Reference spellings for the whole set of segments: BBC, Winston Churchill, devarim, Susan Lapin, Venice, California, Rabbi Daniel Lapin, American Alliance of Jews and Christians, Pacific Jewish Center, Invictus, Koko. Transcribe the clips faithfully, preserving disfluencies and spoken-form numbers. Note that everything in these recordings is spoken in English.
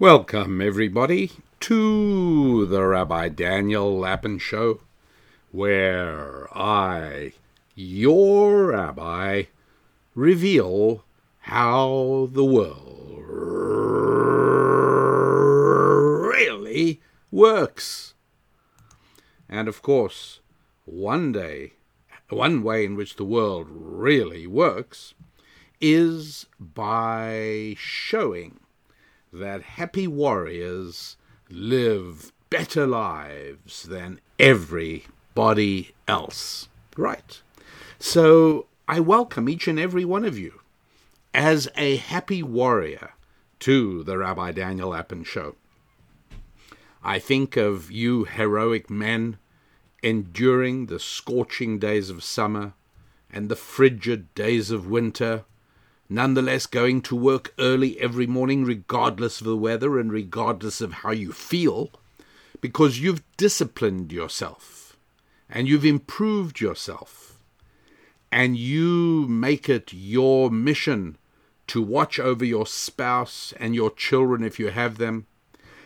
Welcome, everybody, to the Rabbi Daniel Lapin Show, where I, your rabbi, reveal how the world really works. And of course, one day, one way in which the world really works is by showing that happy warriors live better lives than everybody else. Right. So I welcome each and every one of you as a happy warrior to the Rabbi Daniel Lapin Show. I think of you heroic men enduring the scorching days of summer and the frigid days of winter, nonetheless going to work early every morning regardless of the weather and regardless of how you feel, because you've disciplined yourself and you've improved yourself, and you make it your mission to watch over your spouse and your children if you have them,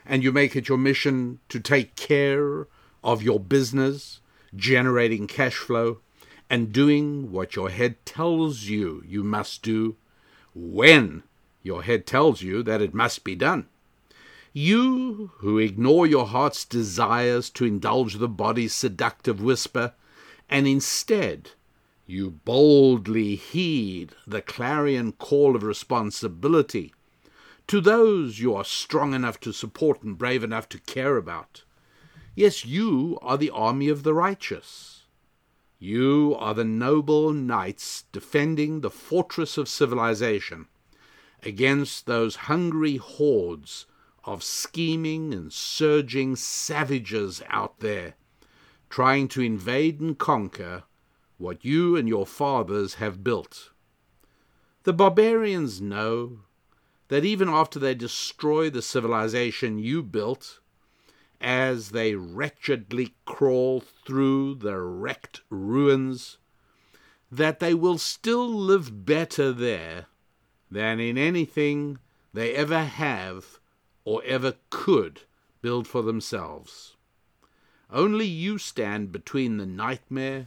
and you make it your mission to take care of your business, generating cash flow, and doing what your head tells you you must do when your head tells you that it must be done. You who ignore your heart's desires to indulge the body's seductive whisper, and instead you boldly heed the clarion call of responsibility to those you are strong enough to support and brave enough to care about. Yes, you are the army of the righteous. You are the noble knights defending the fortress of civilization against those hungry hordes of scheming and surging savages out there, trying to invade and conquer what you and your fathers have built. The barbarians know that even after they destroy the civilization you built, as they wretchedly crawl through the wrecked ruins, that they will still live better there than in anything they ever have or ever could build for themselves. Only you stand between the nightmare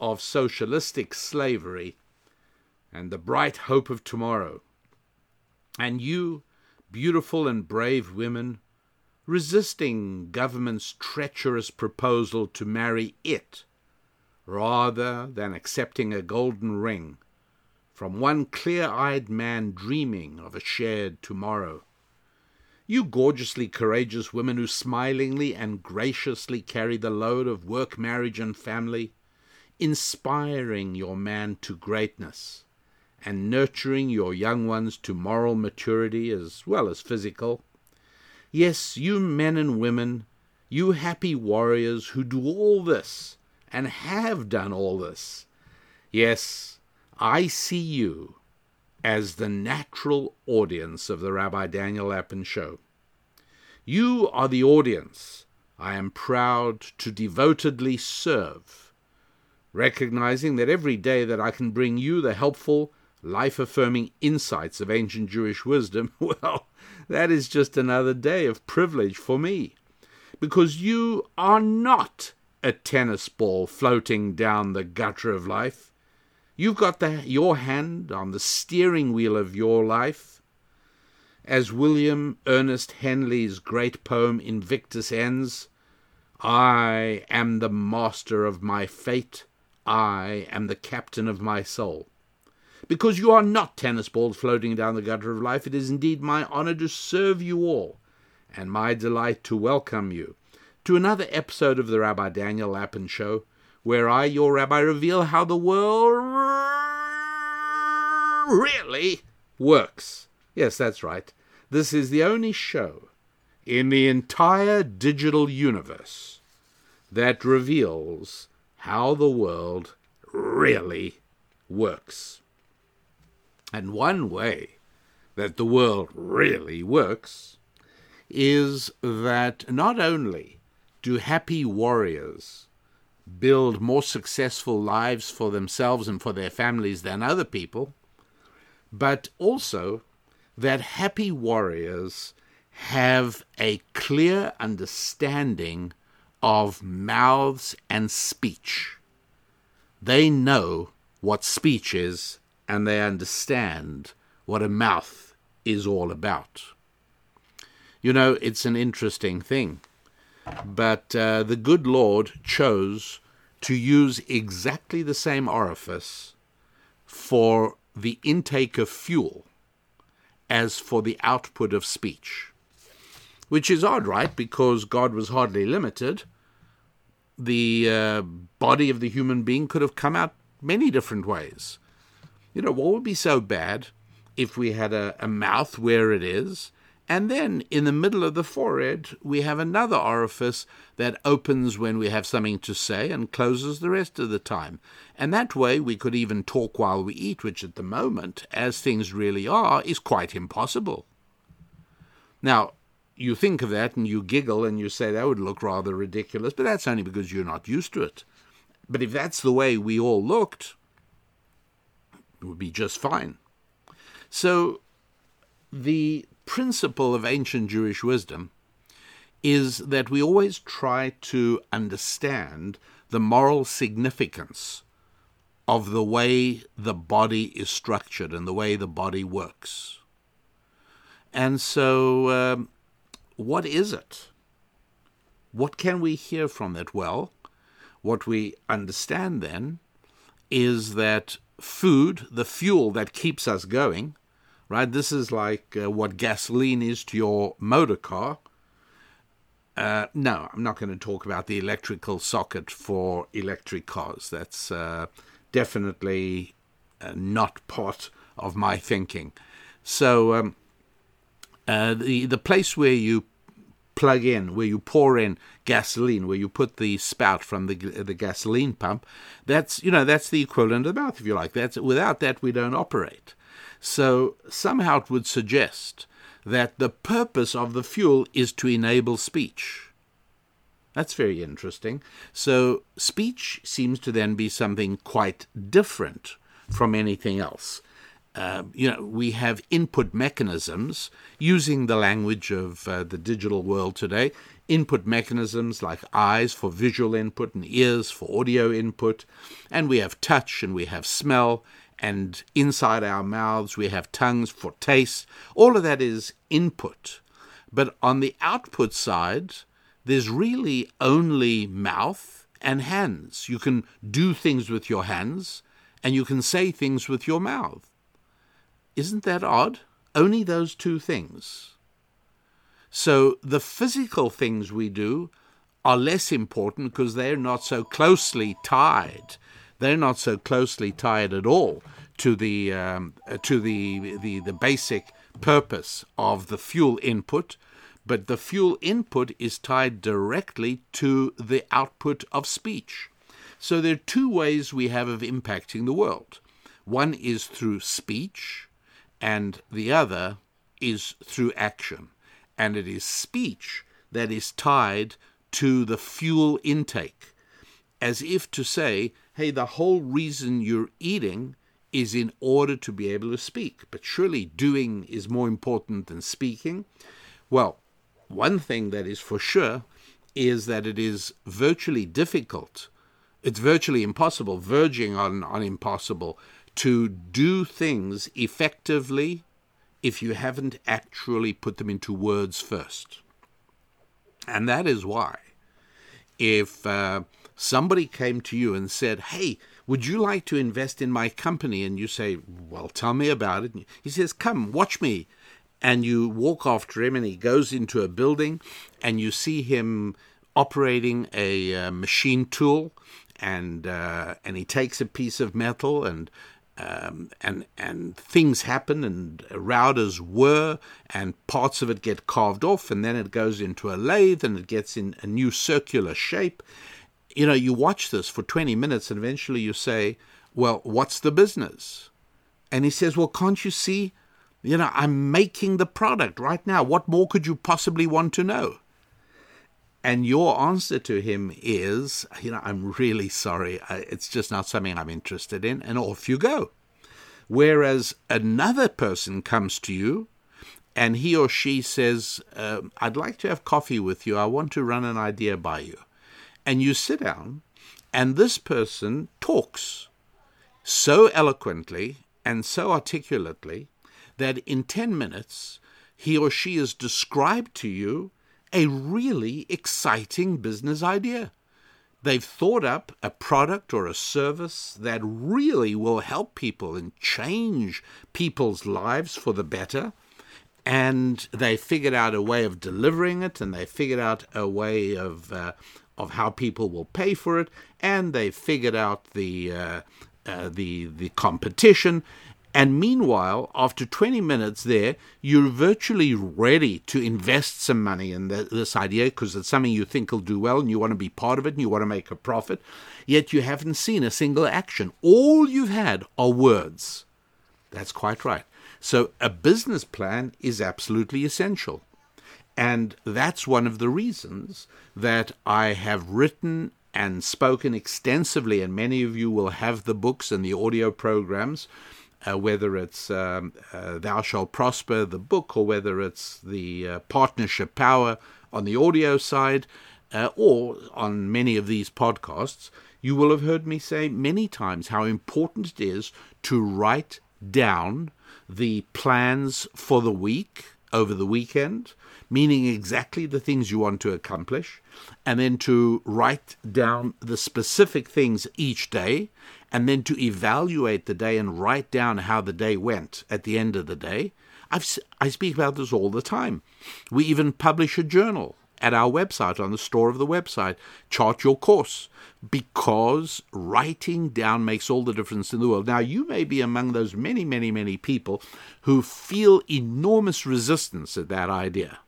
of socialistic slavery and the bright hope of tomorrow. And you, beautiful and brave women, resisting government's treacherous proposal to marry it, rather than accepting a golden ring from one clear-eyed man dreaming of a shared tomorrow. You gorgeously courageous women who smilingly and graciously carry the load of work, marriage, and family, inspiring your man to greatness and nurturing your young ones to moral maturity as well as physical. Yes, you men and women, you happy warriors who do all this and have done all this. Yes, I see you as the natural audience of the Rabbi Daniel Lapin Show. You are the audience I am proud to devotedly serve, recognizing that every day that I can bring you the helpful, life-affirming insights of ancient Jewish wisdom, well, that is just another day of privilege for me, because you are not a tennis ball floating down the gutter of life. You've got the, your hand on the steering wheel of your life. As William Ernest Henley's great poem Invictus ends, I am the master of my fate, I am the captain of my soul. Because you are not tennis balls floating down the gutter of life, it is indeed my honor to serve you all, and my delight to welcome you to another episode of the Rabbi Daniel Lapin Show, where I, your rabbi, reveal how the world really works. Yes, that's right. This is the only show in the entire digital universe that reveals how the world really works. And one way that the world really works is that not only do happy warriors build more successful lives for themselves and for their families than other people, but also that happy warriors have a clear understanding of mouths and speech. They know what speech is, and they understand what a mouth is all about. You know, it's an interesting thing, but uh, the good Lord chose to use exactly the same orifice for the intake of fuel as for the output of speech. Which is odd, right? Because God was hardly limited. The uh, body of the human being could have come out many different ways. You know, what would be so bad if we had a, a mouth where it is, and then in the middle of the forehead, we have another orifice that opens when we have something to say and closes the rest of the time. And that way we could even talk while we eat, which at the moment, as things really are, is quite impossible. Now, you think of that and you giggle and you say that would look rather ridiculous, but that's only because you're not used to it. But if that's the way we all looked, it would be just fine. So the principle of ancient Jewish wisdom is that we always try to understand the moral significance of the way the body is structured and the way the body works. And so um, what is it? What can we hear from it? Well, what we understand then is that food, the fuel that keeps us going, right? This is like uh, what gasoline is to your motor car. Uh, no, I'm not going to talk about the electrical socket for electric cars. That's uh, definitely uh, not part of my thinking. So um, uh, the, the place where you plug in, where you pour in gasoline, where you put the spout from the the gasoline pump, that's, you know, that's the equivalent of the mouth, if you like. That's, without that, we don't operate. So somehow it would suggest that the purpose of the fuel is to enable speech. That's very interesting. So speech seems to then be something quite different from anything else. Uh, you know, we have input mechanisms, using the language of uh, the digital world today, input mechanisms like eyes for visual input and ears for audio input, and we have touch and we have smell, and inside our mouths we have tongues for taste. All of that is input. But on the output side, there's really only mouth and hands. You can do things with your hands, and you can say things with your mouth. Isn't that odd? Only those two things. So the physical things we do are less important because they're not so closely tied. They're not so closely tied at all to the um, to the, the the basic purpose of the fuel input. But the fuel input is tied directly to the output of speech. So there are two ways we have of impacting the world. One is through speech, and the other is through action. And it is speech that is tied to the fuel intake, as if to say, hey, the whole reason you're eating is in order to be able to speak. But surely doing is more important than speaking. Well, one thing that is for sure is that it is virtually difficult, it's virtually impossible, verging on, on impossible, to do things effectively if you haven't actually put them into words first. And that is why if uh, somebody came to you and said, hey, would you like to invest in my company? And you say, well, tell me about it. And he says, come, watch me. And you walk after him and he goes into a building and you see him operating a uh, machine tool and uh, and he takes a piece of metal and Um, and and things happen, and routers whir, and parts of it get carved off, and then it goes into a lathe, and it gets in a new circular shape. You know, you watch this for twenty minutes, and eventually you say, well, what's the business? And he says, well, can't you see? You know, I'm making the product right now. What more could you possibly want to know? And your answer to him is, you know, I'm really sorry. It's just not something I'm interested in. And off you go. Whereas another person comes to you and he or she says, uh, I'd like to have coffee with you. I want to run an idea by you. And you sit down, and this person talks so eloquently and so articulately that in ten minutes, he or she has described to you a really exciting business idea. They've thought up a product or a service that really will help people and change people's lives for the better. And they figured out a way of delivering it, and they figured out a way of uh, of how people will pay for it, and they figured out the uh, uh, the the competition. And meanwhile, after twenty minutes there, you're virtually ready to invest some money in the, this idea because it's something you think will do well and you want to be part of it and you want to make a profit, yet you haven't seen a single action. All you've had are words. That's quite right. So a business plan is absolutely essential. And that's one of the reasons that I have written and spoken extensively, and many of you will have the books and the audio programs, Uh, whether it's um, uh, Thou Shalt Prosper, the book, or whether it's the uh, Partnership Power on the audio side, uh, or on many of these podcasts, you will have heard me say many times how important it is to write down the plans for the week over the weekend, meaning exactly the things you want to accomplish, and then to write down the specific things each day, and then to evaluate the day and write down how the day went at the end of the day. I've, I speak about this all the time. We even publish a journal at our website, on the store of the website, Chart Your Course, because writing down makes all the difference in the world. Now, you may be among those many, many, many people who feel enormous resistance at that idea.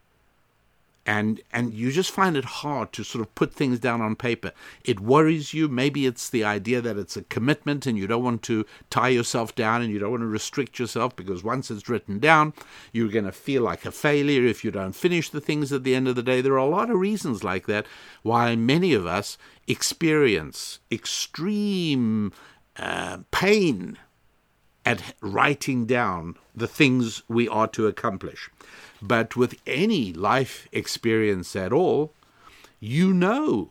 And and you just find it hard to sort of put things down on paper. It worries you. Maybe it's the idea that it's a commitment and you don't want to tie yourself down and you don't want to restrict yourself, because once it's written down, you're going to feel like a failure if you don't finish the things at the end of the day. There are a lot of reasons like that why many of us experience extreme uh, pain at writing down the things we are to accomplish. But with any life experience at all, you know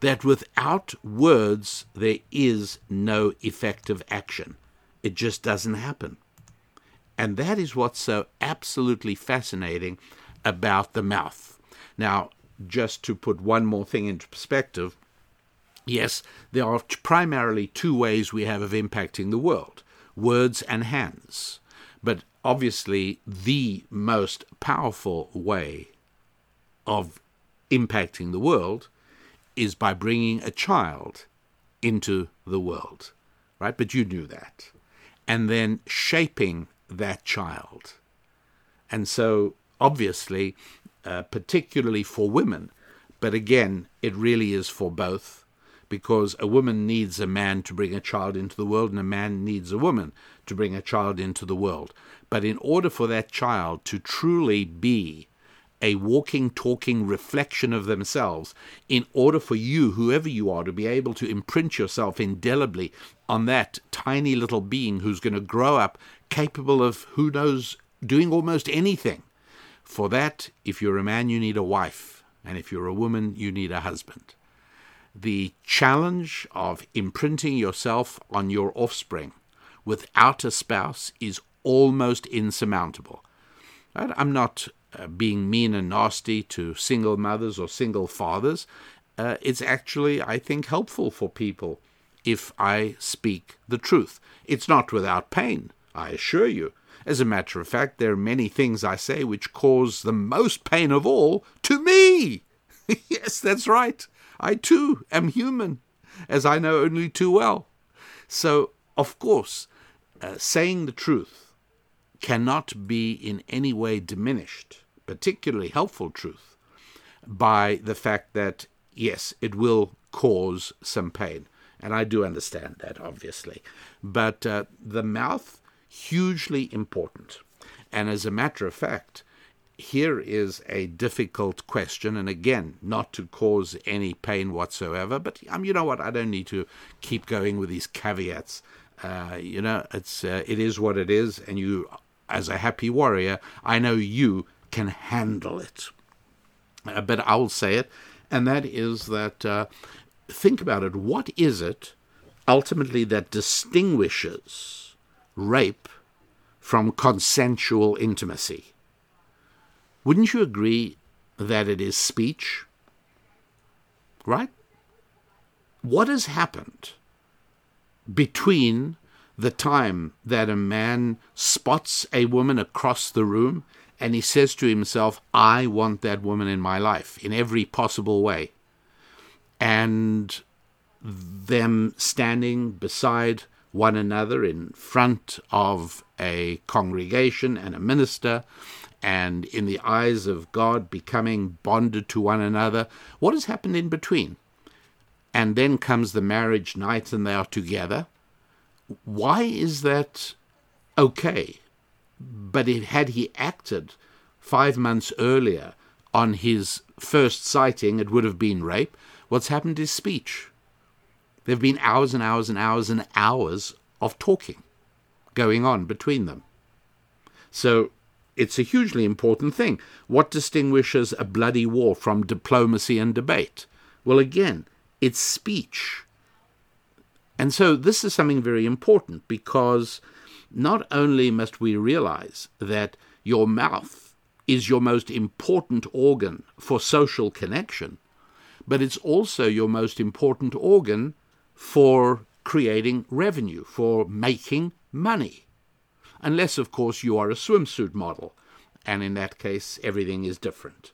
that without words, there is no effective action. It just doesn't happen. And that is what's so absolutely fascinating about the mouth. Now, just to put one more thing into perspective, yes, there are primarily two ways we have of impacting the world: words and hands. But obviously, the most powerful way of impacting the world is by bringing a child into the world, right? But you knew that. And then shaping that child. And so, obviously, uh, particularly for women, but again, it really is for both, because a woman needs a man to bring a child into the world, and a man needs a woman to bring a child into the world. But in order for that child to truly be a walking, talking reflection of themselves, in order for you, whoever you are, to be able to imprint yourself indelibly on that tiny little being who's going to grow up capable of, who knows, doing almost anything. For that, if you're a man, you need a wife. And if you're a woman, you need a husband. The challenge of imprinting yourself on your offspring without a spouse is almost insurmountable. I'm not uh, being mean and nasty to single mothers or single fathers. Uh, it's actually, I think, helpful for people if I speak the truth. It's not without pain, I assure you. As a matter of fact, there are many things I say which cause the most pain of all to me. Yes, that's right. I too am human, as I know only too well. So, of course, uh, saying the truth cannot be in any way diminished, particularly helpful truth, by the fact that, yes, it will cause some pain. And I do understand that, obviously. But uh, the mouth, hugely important. And as a matter of fact, here is a difficult question, and again, not to cause any pain whatsoever, but um, you know what, I don't need to keep going with these caveats. Uh, you know, it's uh, it is what it is, and you as a happy warrior, I know you can handle it. Uh, but I'll say it, and that is that, uh, think about it, what is it ultimately that distinguishes rape from consensual intimacy? Wouldn't you agree that it is speech? Right? What has happened between the time that a man spots a woman across the room and he says to himself, I want that woman in my life in every possible way, and them standing beside one another in front of a congregation and a minister, and in the eyes of God becoming bonded to one another? What has happened in between? And then comes the marriage night and they are together. Why is that okay? But if, had he acted five months earlier on his first sighting, it would have been rape. What's happened is speech. There have been hours and hours and hours and hours of talking going on between them. So it's a hugely important thing. What distinguishes a bloody war from diplomacy and debate? Well, again, it's speech. And so this is something very important, because not only must we realize that your mouth is your most important organ for social connection, but it's also your most important organ for creating revenue, for making money. Unless, of course, you are a swimsuit model, and in that case, everything is different.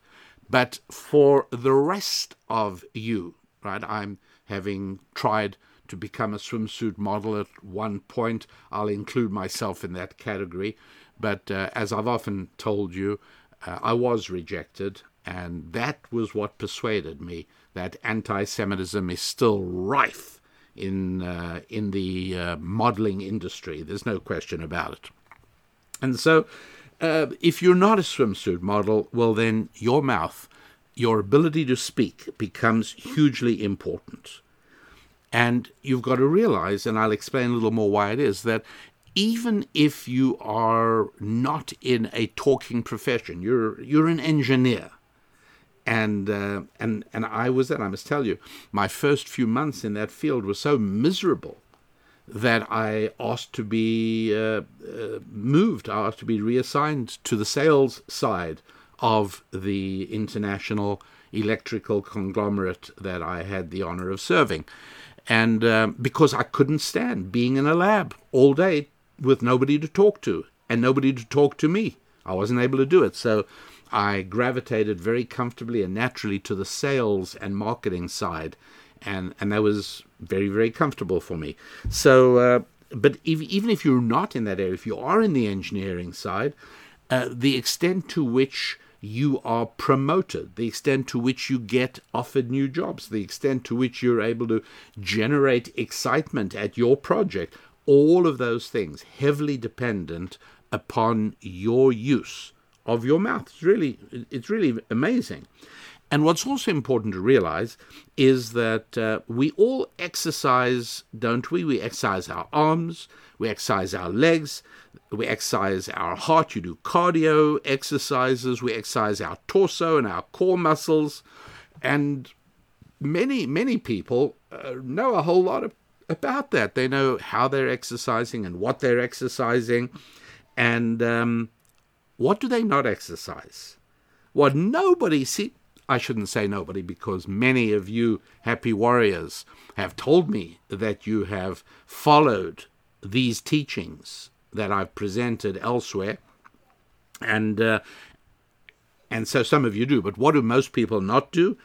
But for the rest of you, right, I'm having tried to become a swimsuit model at one point. I'll include myself in that category. But uh, as I've often told you, uh, I was rejected, and that was what persuaded me that anti-Semitism is still rife in, uh, in the uh, modeling industry. There's no question about it. And so uh, if you're not a swimsuit model, well, then your mouth, your ability to speak becomes hugely important. And you've got to realize, and I'll explain a little more why it is, that even if you are not in a talking profession, you're you're an engineer. And uh, and and I was that, I must tell you, my first few months in that field were so miserable that I asked to be uh, uh, moved, I asked to be reassigned to the sales side of the international electrical conglomerate that I had the honor of serving. And uh, because I couldn't stand being in a lab all day with nobody to talk to and nobody to talk to me. I wasn't able to do it. So I gravitated very comfortably and naturally to the sales and marketing side. And, and that was very, very comfortable for me. So, uh, but if, even if you're not in that area, if you are in the engineering side, uh, the extent to which you are promoted, the extent to which you get offered new jobs, the extent to which you're able to generate excitement at your project, all of those things heavily dependent upon your use of your mouth. It's really, it's really amazing. And what's also important to realize is that uh, we all exercise, don't we? We exercise our arms, we exercise our legs, we exercise our heart. You do cardio exercises, we exercise our torso and our core muscles. And many, many people uh, know a whole lot of, about that. They know how they're exercising and what they're exercising. And um, what do they not exercise? What nobody sees. I shouldn't say nobody, because many of you happy warriors have told me that you have followed these teachings that I've presented elsewhere. And uh, and so some of you do. But what do most people not do?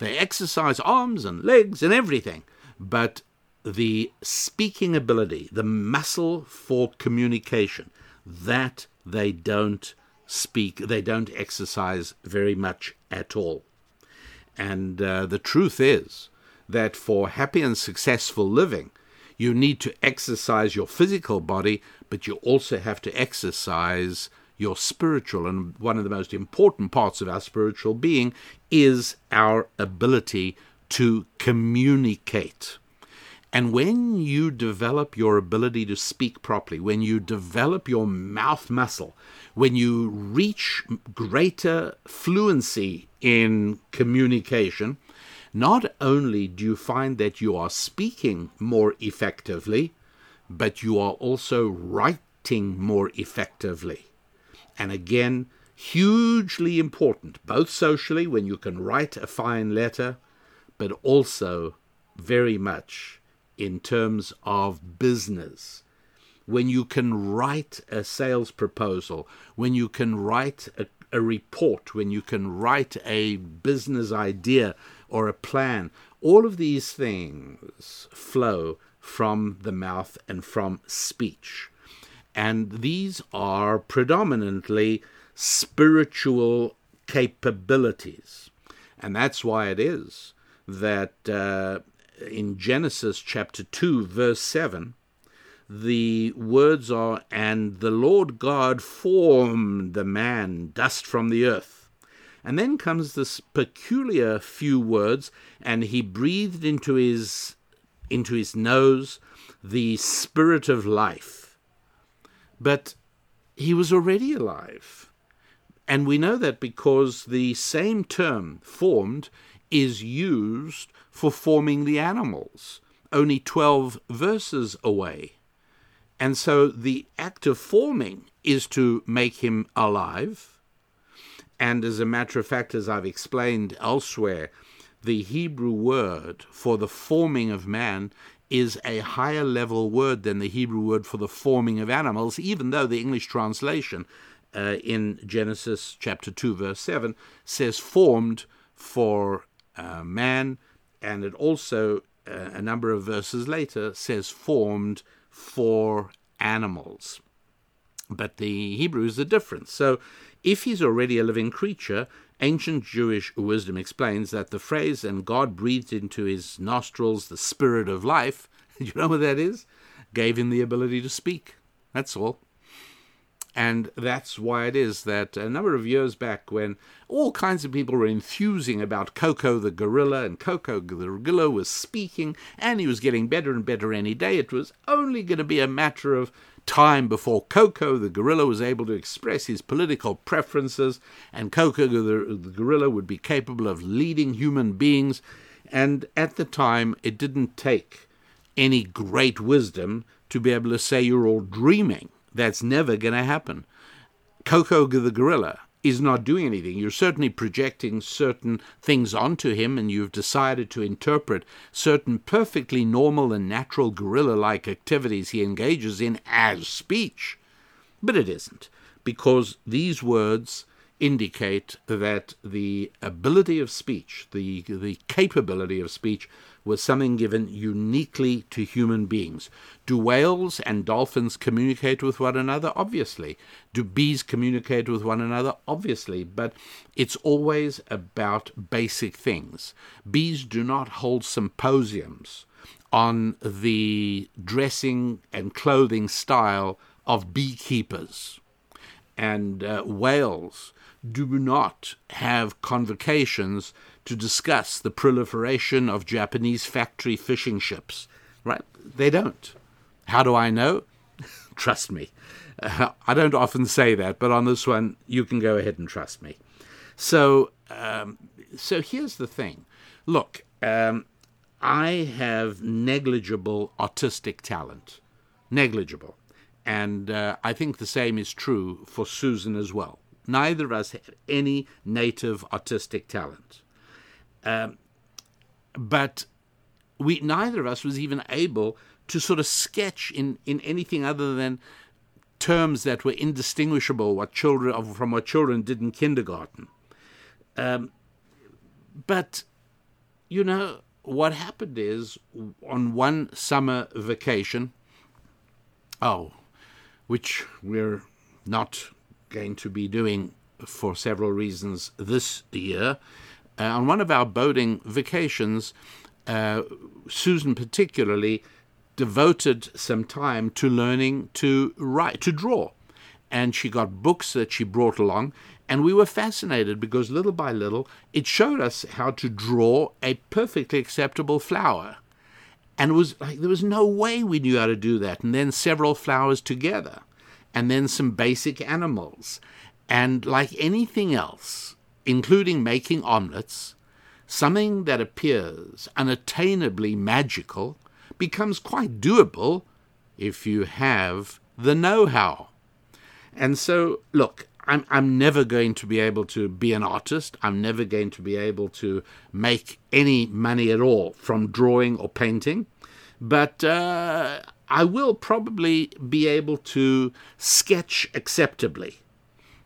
They exercise arms and legs and everything. But the speaking ability, the muscle for communication, that they don't speak, they don't exercise very much at all. And uh, the truth is that for happy and successful living, you need to exercise your physical body, but you also have to exercise your spiritual. And one of the most important parts of our spiritual being is our ability to communicate. And when you develop your ability to speak properly, when you develop your mouth muscle, when you reach greater fluency in communication, not only do you find that you are speaking more effectively, but you are also writing more effectively. And again, hugely important, both socially, when you can write a fine letter, but also very much in terms of business. When you can write a sales proposal, when you can write a, a report, when you can write a business idea or a plan, all of these things flow from the mouth and from speech. And these are predominantly spiritual capabilities. And that's why it is that uh, in Genesis chapter two, verse seven, the words are, "And the Lord God formed the man, dust from the earth." And then comes this peculiar few words, "And he breathed into his, into his nose the spirit of life." But he was already alive. And we know that because the same term, formed, is used for forming the animals, only twelve verses away. And so the act of forming is to make him alive. And as a matter of fact, as I've explained elsewhere, the Hebrew word for the forming of man is a higher level word than the Hebrew word for the forming of animals, even though the English translation uh, in Genesis chapter two, verse seven, says formed for uh, man, and it also, uh, a number of verses later, says formed for animals. But the Hebrew is the difference. So if he's already a living creature, ancient Jewish wisdom explains that the phrase, "and God breathed into his nostrils the spirit of life," you know what that is? Gave him the ability to speak. That's all. And that's why it is that a number of years back, when all kinds of people were enthusing about Koko the gorilla, and Koko the gorilla was speaking, and he was getting better and better any day, it was only going to be a matter of time before Koko the gorilla was able to express his political preferences, and Koko the, the gorilla would be capable of leading human beings. And at the time, it didn't take any great wisdom to be able to say, "You're all dreaming. That's never going to happen. Koko the gorilla is not doing anything. You're certainly projecting certain things onto him, and you've decided to interpret certain perfectly normal and natural gorilla-like activities he engages in as speech." But it isn't, because these words indicate that the ability of speech, the, the capability of speech, was something given uniquely to human beings. Do whales and dolphins communicate with one another? Obviously. Do bees communicate with one another? Obviously. But it's always about basic things. Bees do not hold symposiums on the dressing and clothing style of beekeepers. And uh, whales do not have convocations to discuss the proliferation of Japanese factory fishing ships, right? They don't. How do I know? Trust me. Uh, I don't often say that, but on this one, you can go ahead and trust me. So, um, so here's the thing. Look, um, I have negligible artistic talent. Negligible. And uh, I think the same is true for Susan as well. Neither of us have any native artistic talent. Um, but we neither of us was even able to sort of sketch in, in anything other than terms that were indistinguishable what children, from what children did in kindergarten. Um, but, you know, what happened is on one summer vacation, oh, which we're not going to be doing for several reasons this year. Uh, on one of our boating vacations, uh, Susan particularly devoted some time to learning to write, to draw. And she got books that she brought along, and we were fascinated because little by little, it showed us how to draw a perfectly acceptable flower. And it was like, there was no way we knew how to do that. And then several flowers together, and then some basic animals. And like anything else, including making omelets, something that appears unattainably magical becomes quite doable if you have the know-how. And so, look, I'm, I'm never going to be able to be an artist. I'm never going to be able to make any money at all from drawing or painting. But uh, I will probably be able to sketch acceptably.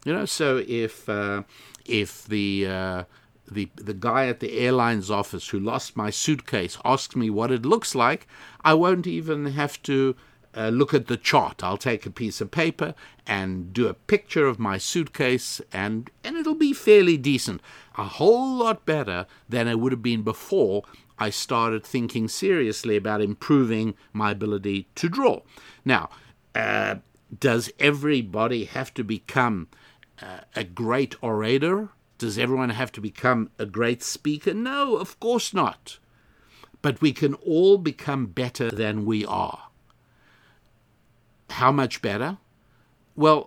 You know, so if uh, if the, uh, the the guy at the airline's office who lost my suitcase asks me what it looks like, I won't even have to uh, look at the chart. I'll take a piece of paper and do a picture of my suitcase, and, and it'll be fairly decent. A whole lot better than it would have been before I started thinking seriously about improving my ability to draw. Now, uh, does everybody have to become Uh, a great orator? Does everyone have to become a great speaker? No, of course not. But we can all become better than we are. How much better? Well,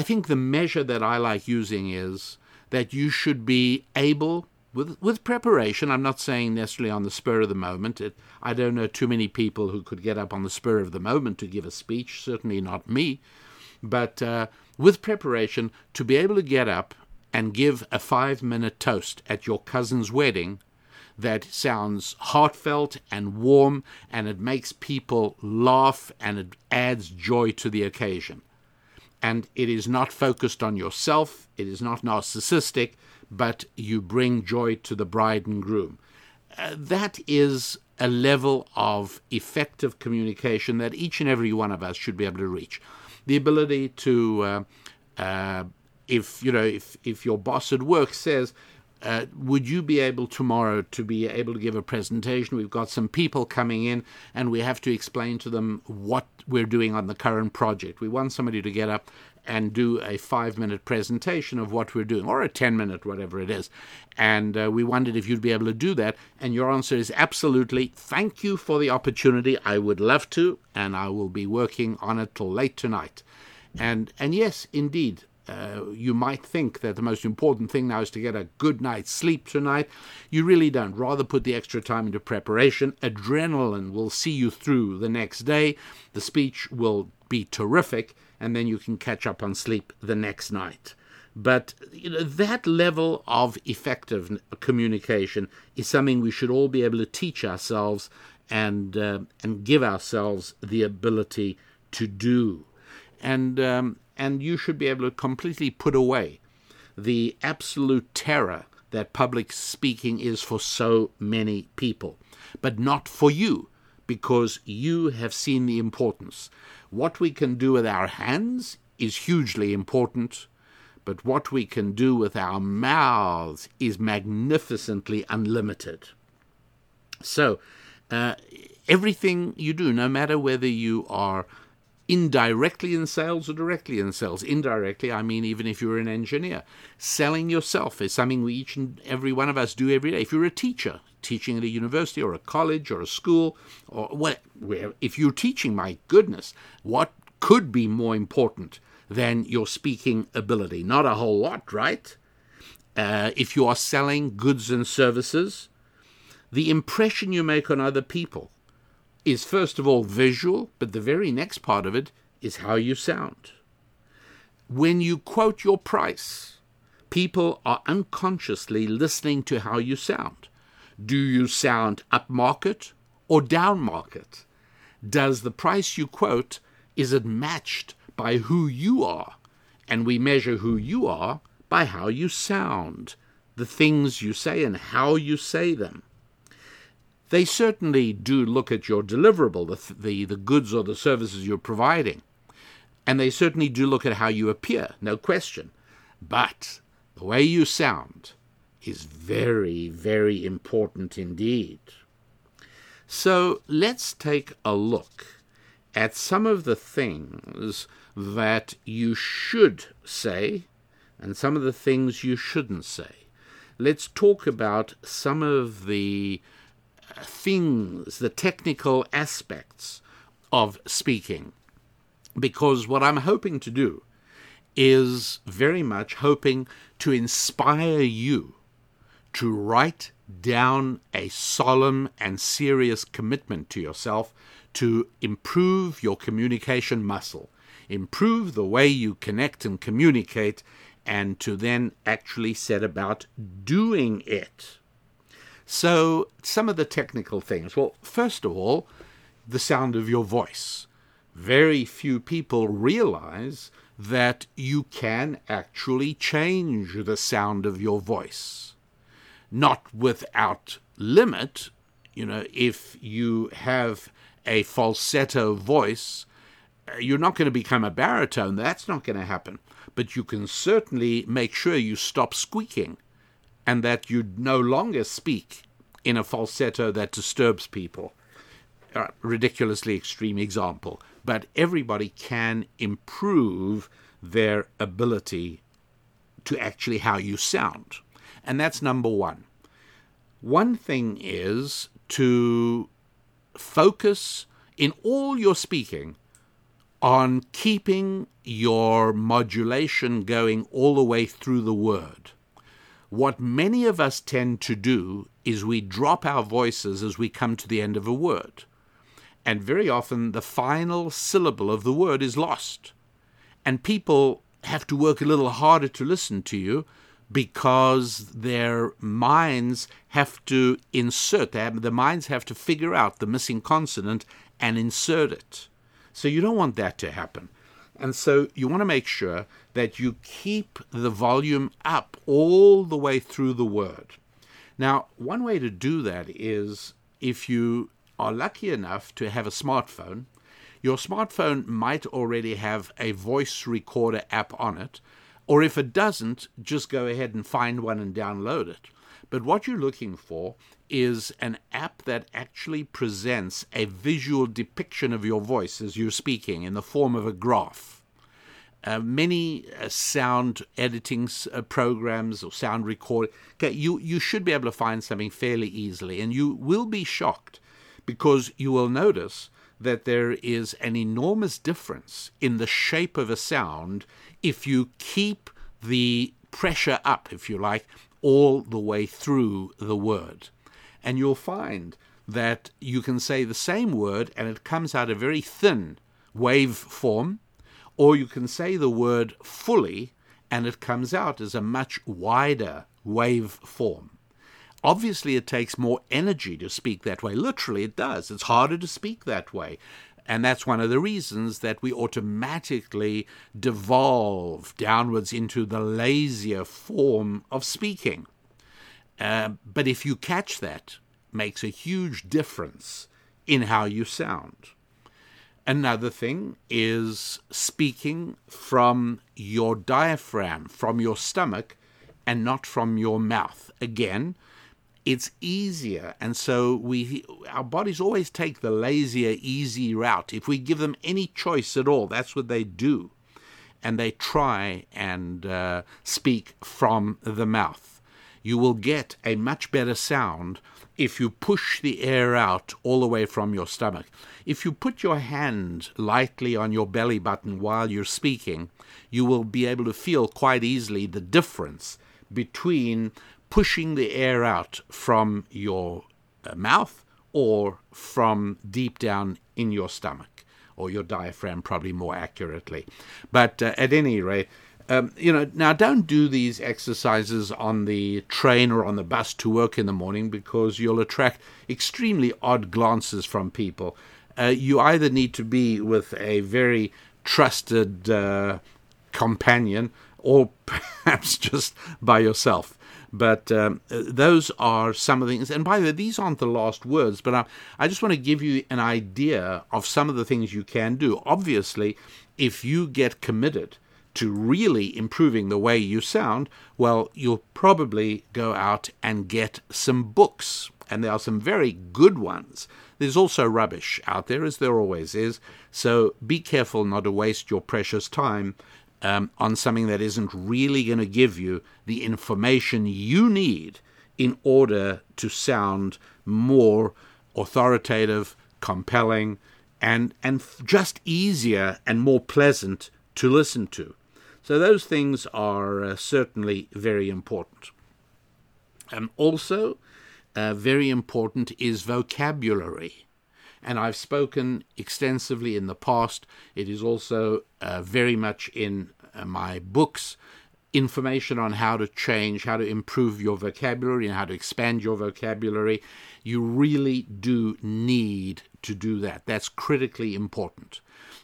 I think the measure that I like using is that you should be able, with, with preparation, I'm not saying necessarily on the spur of the moment. It, I don't know too many people who could get up on the spur of the moment to give a speech, certainly not me. But uh, with preparation, to be able to get up and give a five-minute toast at your cousin's wedding that sounds heartfelt and warm, and it makes people laugh, and it adds joy to the occasion. And it is not focused on yourself, it is not narcissistic, but you bring joy to the bride and groom. Uh, that is a level of effective communication that each and every one of us should be able to reach. The ability to, uh, uh, if you know, if, if your boss at work says, uh, would you be able tomorrow to be able to give a presentation? We've got some people coming in and we have to explain to them what we're doing on the current project. We want somebody to get up and do a five-minute presentation of what we're doing, or a ten-minute, whatever it is. And uh, we wondered if you'd be able to do that. And your answer is absolutely, thank you for the opportunity. I would love to, and I will be working on it till late tonight. And, and yes, indeed, uh, you might think that the most important thing now is to get a good night's sleep tonight. You really don't. Rather put the extra time into preparation. Adrenaline will see you through the next day. The speech will be terrific, and then you can catch up on sleep the next night. But you know, that level of effective communication is something we should all be able to teach ourselves and uh, and give ourselves the ability to do. And um, and you should be able to completely put away the absolute terror that public speaking is for so many people, but not for you, because you have seen the importance. What we can do with our hands is hugely important, but what we can do with our mouths is magnificently unlimited. So uh, everything you do, no matter whether you are indirectly in sales or directly in sales, indirectly, I mean even if you're an engineer, selling yourself is something we each and every one of us do every day. If you're a teacher, teaching at a university or a college or a school, or what, where, if you're teaching, my goodness, what could be more important than your speaking ability? Not a whole lot, right? Uh, if you are selling goods and services, the impression you make on other people is first of all visual, but the very next part of it is how you sound. When you quote your price, people are unconsciously listening to how you sound. Do you sound upmarket or downmarket? Does the price you quote, is it matched by who you are? And we measure who you are by how you sound, the things you say and how you say them. They certainly do look at your deliverable, the, the, the goods or the services you're providing. And they certainly do look at how you appear, no question. But the way you sound is very, very important indeed. So let's take a look at some of the things that you should say and some of the things you shouldn't say. Let's talk about some of the things, the technical aspects of speaking, because what I'm hoping to do is very much hoping to inspire you to write down a solemn and serious commitment to yourself to improve your communication muscle, improve the way you connect and communicate, and to then actually set about doing it. So some of the technical things. Well, first of all, the sound of your voice. Very few people realize that you can actually change the sound of your voice. Not without limit. You know, if you have a falsetto voice, you're not going to become a baritone. That's not going to happen. But you can certainly make sure you stop squeaking and that you no longer speak in a falsetto that disturbs people. Uh, ridiculously extreme example. But everybody can improve their ability to actually how you sound. And that's number one. One thing is to focus in all your speaking on keeping your modulation going all the way through the word. What many of us tend to do is we drop our voices as we come to the end of a word. And very often the final syllable of the word is lost. And people have to work a little harder to listen to you because their minds have to insert that. The minds have to figure out the missing consonant and insert it. So you don't want that to happen. And so you want to make sure that you keep the volume up all the way through the word. Now, one way to do that is if you are lucky enough to have a smartphone, your smartphone might already have a voice recorder app on it. Or if it doesn't, just go ahead and find one and download it. But what you're looking for is an app that actually presents a visual depiction of your voice as you're speaking in the form of a graph. Uh, many uh, sound editing uh, programs or sound recording, okay, you, you should be able to find something fairly easily. And you will be shocked because you will notice that there is an enormous difference in the shape of a sound if you keep the pressure up, if you like, all the way through the word. And you'll find that you can say the same word and it comes out a very thin wave form, or you can say the word fully and it comes out as a much wider wave form. Obviously, it takes more energy to speak that way. Literally, it does. It's harder to speak that way. And that's one of the reasons that we automatically devolve downwards into the lazier form of speaking. Uh, but if you catch that, it makes a huge difference in how you sound. Another thing is speaking from your diaphragm, from your stomach, and not from your mouth. Again, it's easier, and so we our bodies always take the lazier, easy route. If we give them any choice at all, that's what they do, and they try and uh, speak from the mouth. You will get a much better sound if you push the air out all the way from your stomach. If you put your hand lightly on your belly button while you're speaking, you will be able to feel quite easily the difference between pushing the air out from your mouth or from deep down in your stomach, or your diaphragm probably more accurately. But uh, at any rate, um, you know, now don't do these exercises on the train or on the bus to work in the morning because you'll attract extremely odd glances from people. Uh, you either need to be with a very trusted uh, companion or perhaps just by yourself. But um, those are some of the things. And by the way, these aren't the last words, but I, I just want to give you an idea of some of the things you can do. Obviously, if you get committed to really improving the way you sound, well, you'll probably go out and get some books. And there are some very good ones. There's also rubbish out there, as there always is. So be careful not to waste your precious time Um, on something that isn't really going to give you the information you need in order to sound more authoritative, compelling, and and just easier and more pleasant to listen to. So those things are uh, certainly very important. And also, uh, very important is vocabulary. And I've spoken extensively in the past. It is also uh, very much in uh, my books, information on how to change, how to improve your vocabulary and how to expand your vocabulary. You really do need to do that. That's critically important.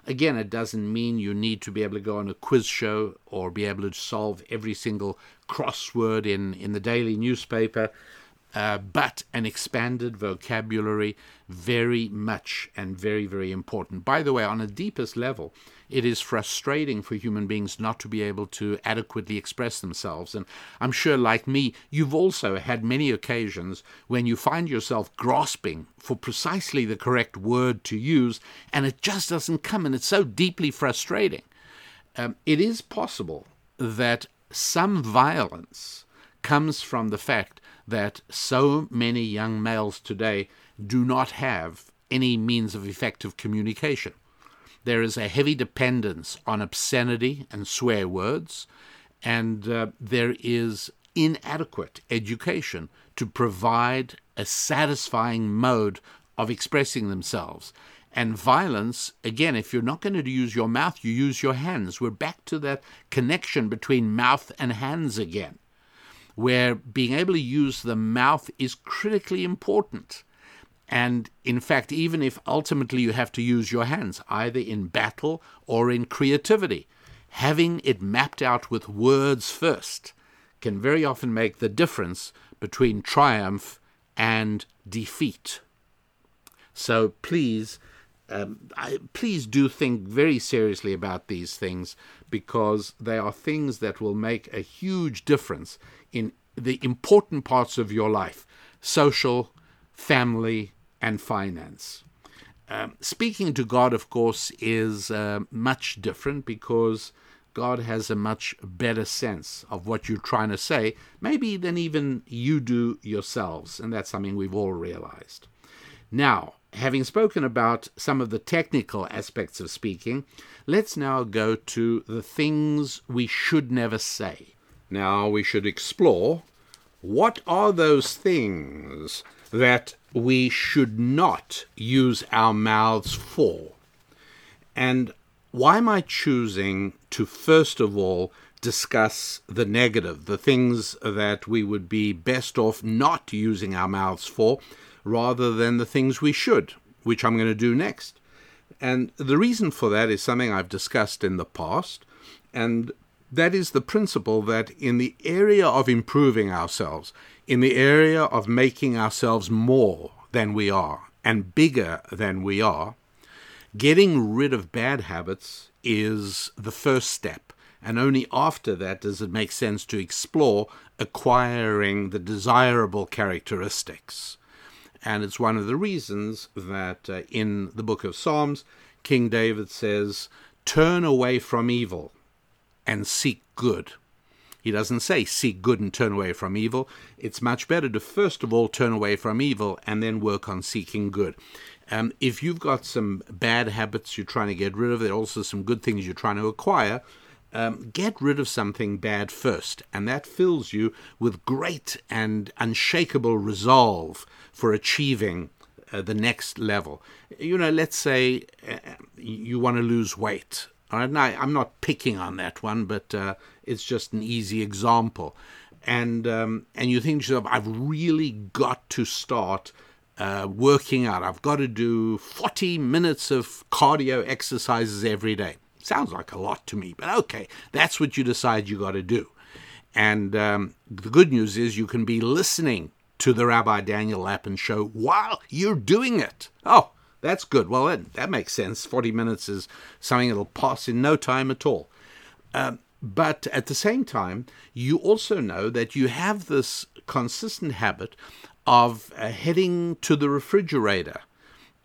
Again, it doesn't mean you need to be able to go on a quiz show or be able to solve every single crossword in, in the daily newspaper. Uh, but an expanded vocabulary, very much and very, very important. By the way, on a deepest level, it is frustrating for human beings not to be able to adequately express themselves. And I'm sure, like me, you've also had many occasions when you find yourself grasping for precisely the correct word to use, and it just doesn't come, and it's so deeply frustrating. Um, it is possible that some violence comes from the fact that so many young males today do not have any means of effective communication. There is a heavy dependence on obscenity and swear words, and uh, there is inadequate education to provide a satisfying mode of expressing themselves. And violence, again, if you're not going to use your mouth, you use your hands. We're back to that connection between mouth and hands again, where being able to use the mouth is critically important. And in fact, even if ultimately you have to use your hands, either in battle or in creativity, having it mapped out with words first can very often make the difference between triumph and defeat. So please, um, I, please do think very seriously about these things, because they are things that will make a huge difference in the important parts of your life: social, family, and finance. Um, speaking to God, of course, is uh, much different, because God has a much better sense of what you're trying to say, maybe than even you do yourselves, and that's something we've all realized. Now, having spoken about some of the technical aspects of speaking, let's now go to the things we should never say. Now we should explore what are those things that we should not use our mouths for. And why am I choosing to, first of all, discuss the negative, the things that we would be best off not using our mouths for, rather than the things we should, which I'm going to do next? And the reason for that is something I've discussed in the past, and that is the principle that in the area of improving ourselves, in the area of making ourselves more than we are and bigger than we are, getting rid of bad habits is the first step. And only after that does it make sense to explore acquiring the desirable characteristics. And it's one of the reasons that uh, in the book of Psalms, King David says, "Turn away from evil and seek good." He doesn't say seek good and turn away from evil. It's much better to first of all turn away from evil and then work on seeking good. Um, if you've got some bad habits you're trying to get rid of, there are also some good things you're trying to acquire. Um, get rid of something bad first, and that fills you with great and unshakable resolve for achieving uh, the next level. You know, let's say uh, you want to lose weight. And I, I'm not picking on that one, but uh, it's just an easy example. And um, and you think to yourself, I've really got to start uh, working out. I've got to do forty minutes of cardio exercises every day. Sounds like a lot to me, but okay, that's what you decide you got to do. And um, the good news is you can be listening to the Rabbi Daniel Lapin show while you're doing it. Oh, that's good. Well, that, that makes sense. forty minutes is something that'll pass in no time at all. Um, but at the same time, you also know that you have this consistent habit of uh, heading to the refrigerator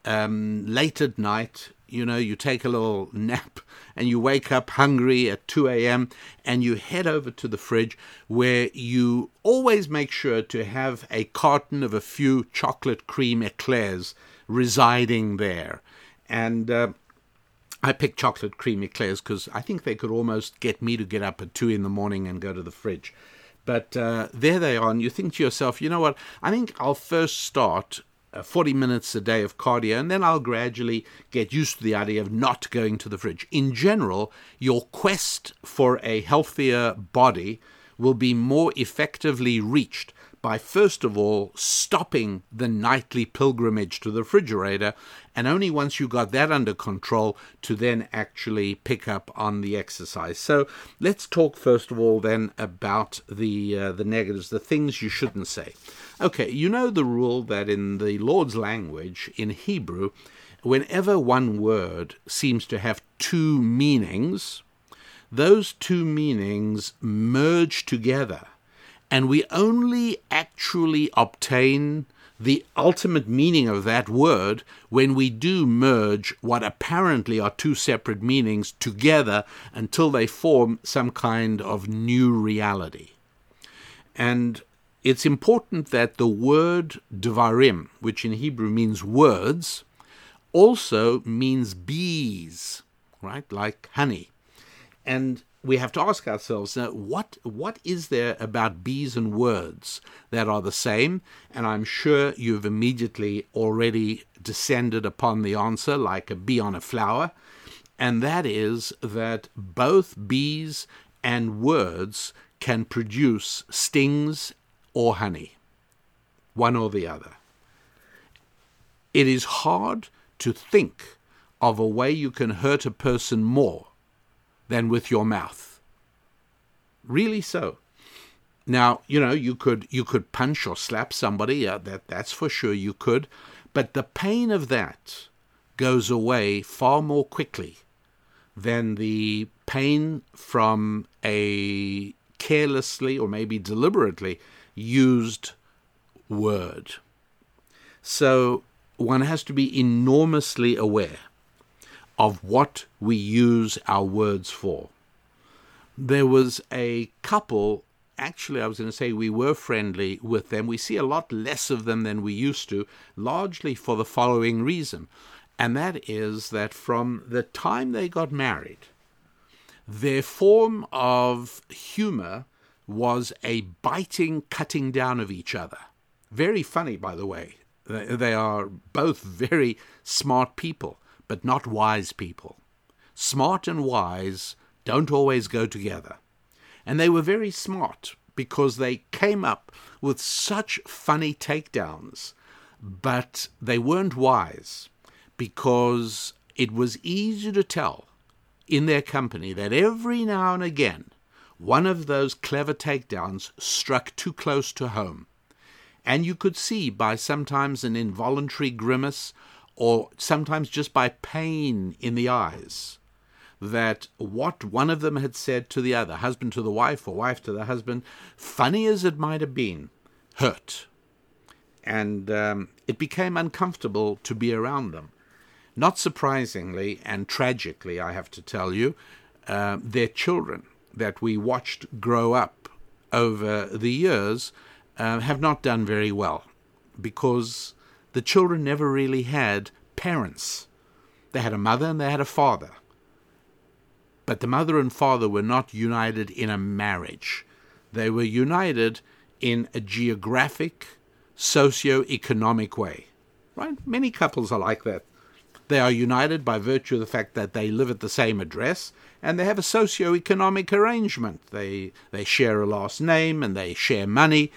um, late at night you know, you take a little nap and you wake up hungry at two a.m. and you head over to the fridge, where you always make sure to have a carton of a few chocolate cream eclairs residing there. And uh, I picked chocolate cream eclairs because I think they could almost get me to get up at two in the morning and go to the fridge. But uh, there they are, and you think to yourself, you know what, I think I'll first start forty minutes a day of cardio, and then I'll gradually get used to the idea of not going to the fridge. In general, your quest for a healthier body will be more effectively reached by, first of all, stopping the nightly pilgrimage to the refrigerator, and only once you got that under control to then actually pick up on the exercise. So let's talk, first of all, then about the uh, the negatives, the things you shouldn't say. Okay, you know the rule that in the Lord's language, in Hebrew, whenever one word seems to have two meanings, those two meanings merge together, and we only actually obtain the ultimate meaning of that word when we do merge what apparently are two separate meanings together until they form some kind of new reality. And it's important that the word devarim, which in Hebrew means words, also means bees, right? Like honey. And we have to ask ourselves, now, what what is there about bees and words that are the same? And I'm sure you've immediately already descended upon the answer, like a bee on a flower. And that is that both bees and words can produce stings or honey, one or the other. It is hard to think of a way you can hurt a person more than with your mouth. Really so. Now, you know, you could you could punch or slap somebody, yeah, that, that's for sure you could, but the pain of that goes away far more quickly than the pain from a carelessly or maybe deliberately used word. So one has to be enormously aware of what we use our words for. There was a couple, actually I was going to say we were friendly with them. We see a lot less of them than we used to, largely for the following reason, and that is that from the time they got married, their form of humor was a biting, cutting down of each other. Very funny, by the way. They are both very smart people, but not wise people. Smart and wise don't always go together. And they were very smart because they came up with such funny takedowns, but they weren't wise because it was easy to tell in their company that every now and again, one of those clever takedowns struck too close to home. And you could see by sometimes an involuntary grimace or sometimes just by pain in the eyes, that what one of them had said to the other, husband to the wife or wife to the husband, funny as it might have been, hurt. And um, it became uncomfortable to be around them. Not surprisingly, and tragically, I have to tell you, uh, their children that we watched grow up over the years uh, have not done very well, because the children never really had parents. They had a mother and they had a father. But the mother and father were not united in a marriage. They were united in a geographic, socio-economic way. Right? Many couples are like that. They are united by virtue of the fact that they live at the same address and they have a socio-economic arrangement. They, they share a last name and they share money.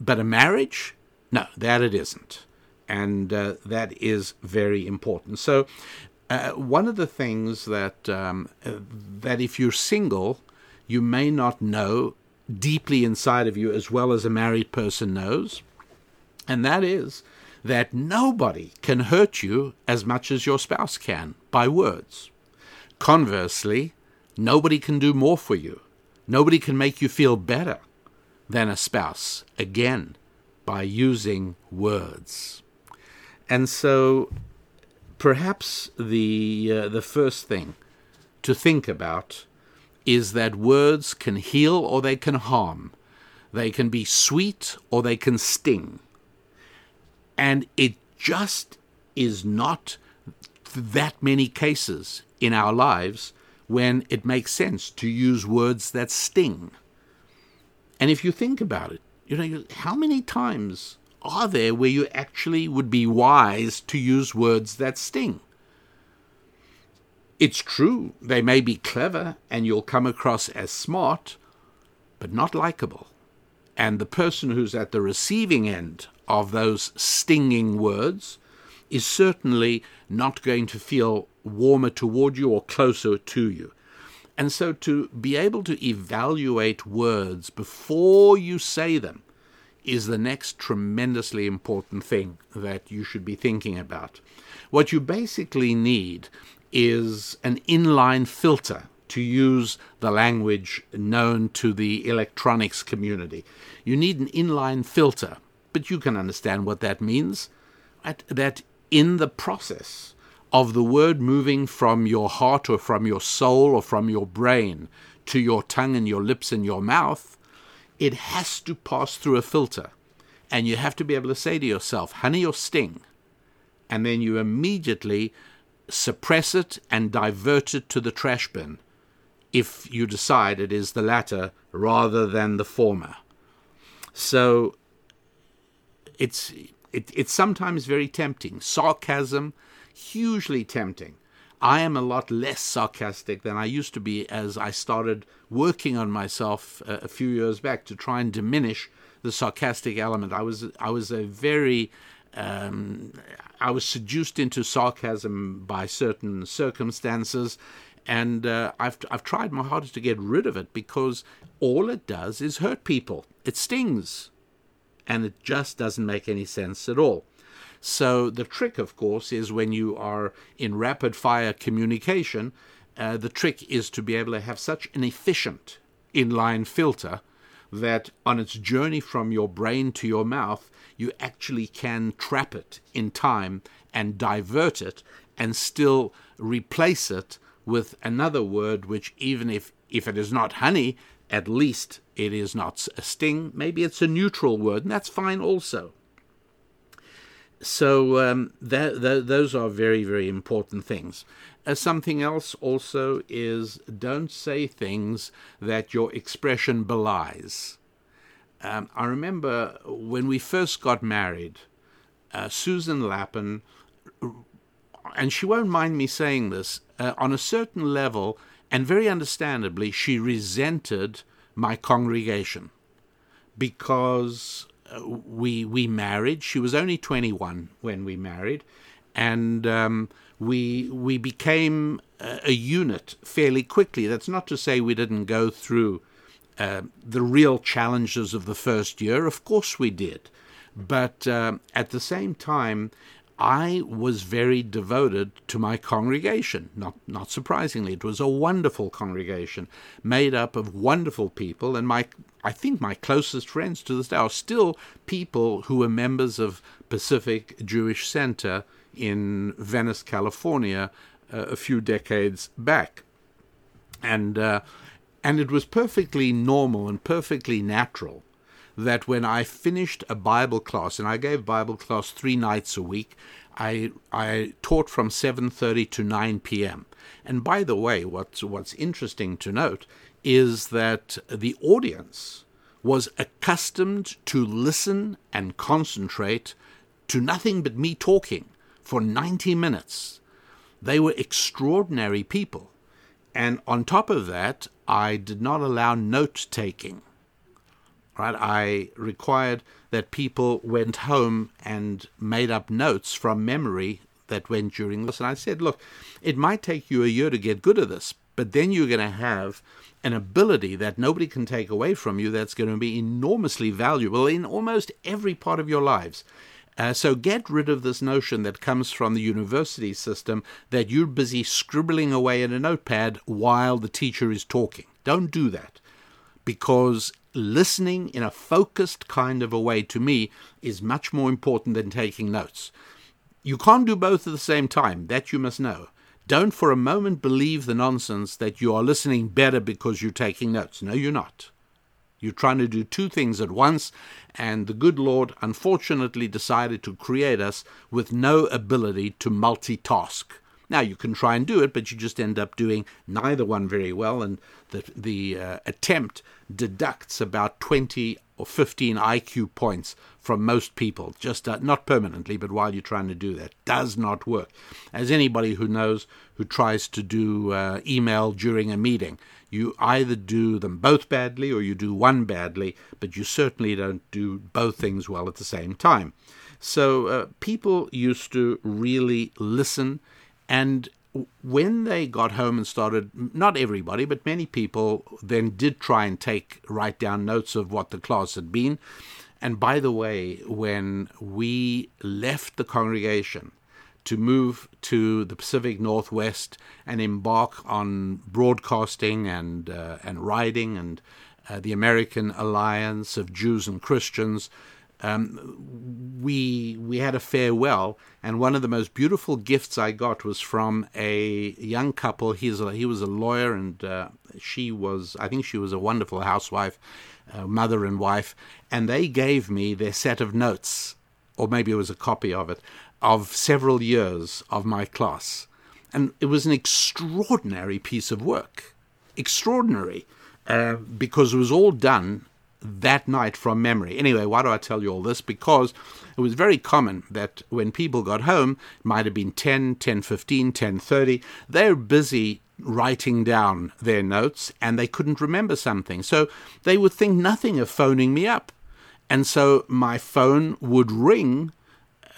But a marriage? No, that it isn't. And uh, that is very important. So uh, one of the things that um, that if you're single, you may not know deeply inside of you as well as a married person knows, and that is that nobody can hurt you as much as your spouse can by words. Conversely, nobody can do more for you. Nobody can make you feel better than a spouse, again, by using words. And so perhaps the uh, the first thing to think about is that words can heal or they can harm. They can be sweet or they can sting. And it just is not that many cases in our lives when it makes sense to use words that sting. And if you think about it, you know, how many times are there where you actually would be wise to use words that sting? It's true, they may be clever and you'll come across as smart, but not likable. And the person who's at the receiving end of those stinging words is certainly not going to feel warmer toward you or closer to you. And so to be able to evaluate words before you say them is the next tremendously important thing that you should be thinking about. What you basically need is an inline filter, to use the language known to the electronics community. You need an inline filter, but you can understand what that means, right? That in the process of the word moving from your heart or from your soul or from your brain to your tongue and your lips and your mouth, it has to pass through a filter. And you have to be able to say to yourself, honey or sting, and then you immediately suppress it and divert it to the trash bin if you decide it is the latter rather than the former. So it's it, it's sometimes very tempting. Sarcasm, hugely tempting. I am a lot less sarcastic than I used to be as I started working on myself a, a few years back to try and diminish the sarcastic element. I was I was a very... Um, I was seduced into sarcasm by certain circumstances, and uh, I've I've tried my hardest to get rid of it because all it does is hurt people. It stings, and it just doesn't make any sense at all. So the trick, of course, is when you are in rapid-fire communication, uh, the trick is to be able to have such an efficient inline filter that on its journey from your brain to your mouth, you actually can trap it in time and divert it and still replace it with another word, which even if, if it is not honey, at least it is not a sting. Maybe it's a neutral word, and that's fine also. So um, that, that, those are very, very important things. Uh, something else also is don't say things that your expression belies. Um, I remember when we first got married, uh, Susan Lapin, and she won't mind me saying this, uh, on a certain level, and very understandably, she resented my congregation because we we married. She was only twenty-one when we married, and um, we we became a, a unit fairly quickly. That's not to say we didn't go through Uh, the real challenges of the first year. Of course we did. But uh, at the same time, I was very devoted to my congregation. Not, not surprisingly, it was a wonderful congregation made up of wonderful people. And my, I think my closest friends to this day are still people who were members of Pacific Jewish Center in Venice, California, uh, a few decades back. And uh, And it was perfectly normal and perfectly natural that when I finished a Bible class, and I gave Bible class three nights a week, I I taught from seven thirty to nine p.m. And by the way, what's, what's interesting to note is that the audience was accustomed to listen and concentrate to nothing but me talking for ninety minutes. They were extraordinary people. And on top of that, I did not allow note-taking, right? I required that people went home and made up notes from memory that went during this. And I said, look, it might take you a year to get good at this, but then you're going to have an ability that nobody can take away from you that's going to be enormously valuable in almost every part of your lives. Uh, so get rid of this notion that comes from the university system that you're busy scribbling away in a notepad while the teacher is talking. Don't do that, because listening in a focused kind of a way to me is much more important than taking notes. You can't do both at the same time. That you must know. Don't for a moment believe the nonsense that you are listening better because you're taking notes. No, you're not. You're trying to do two things at once, and the good Lord unfortunately decided to create us with no ability to multitask. Now, you can try and do it, but you just end up doing neither one very well, and the, the uh, attempt deducts about twenty or fifteen I Q points from most people, just uh, not permanently, but while you're trying to do that. Does not work. As anybody who knows who tries to do uh, email during a meeting, you either do them both badly or you do one badly, but you certainly don't do both things well at the same time. So uh, people used to really listen, and when they got home and started, not everybody, but many people then did try and take, write down notes of what the class had been. And by the way, when we left the congregation to move to the Pacific Northwest and embark on broadcasting and uh, and writing and uh, the American Alliance of Jews and Christians, um, we we had a farewell, and one of the most beautiful gifts I got was from a young couple. He's a, he was a lawyer, and uh, she was, I think she was a wonderful housewife, uh, mother and wife, and they gave me their set of notes, or maybe it was a copy of it, of several years of my class. And it was an extraordinary piece of work, extraordinary, uh, because it was all done that night from memory. Anyway, why do I tell you all this? Because it was very common that when people got home, it might have been ten, ten fifteen, ten thirty, they're busy writing down their notes and they couldn't remember something. So they would think nothing of phoning me up. And so my phone would ring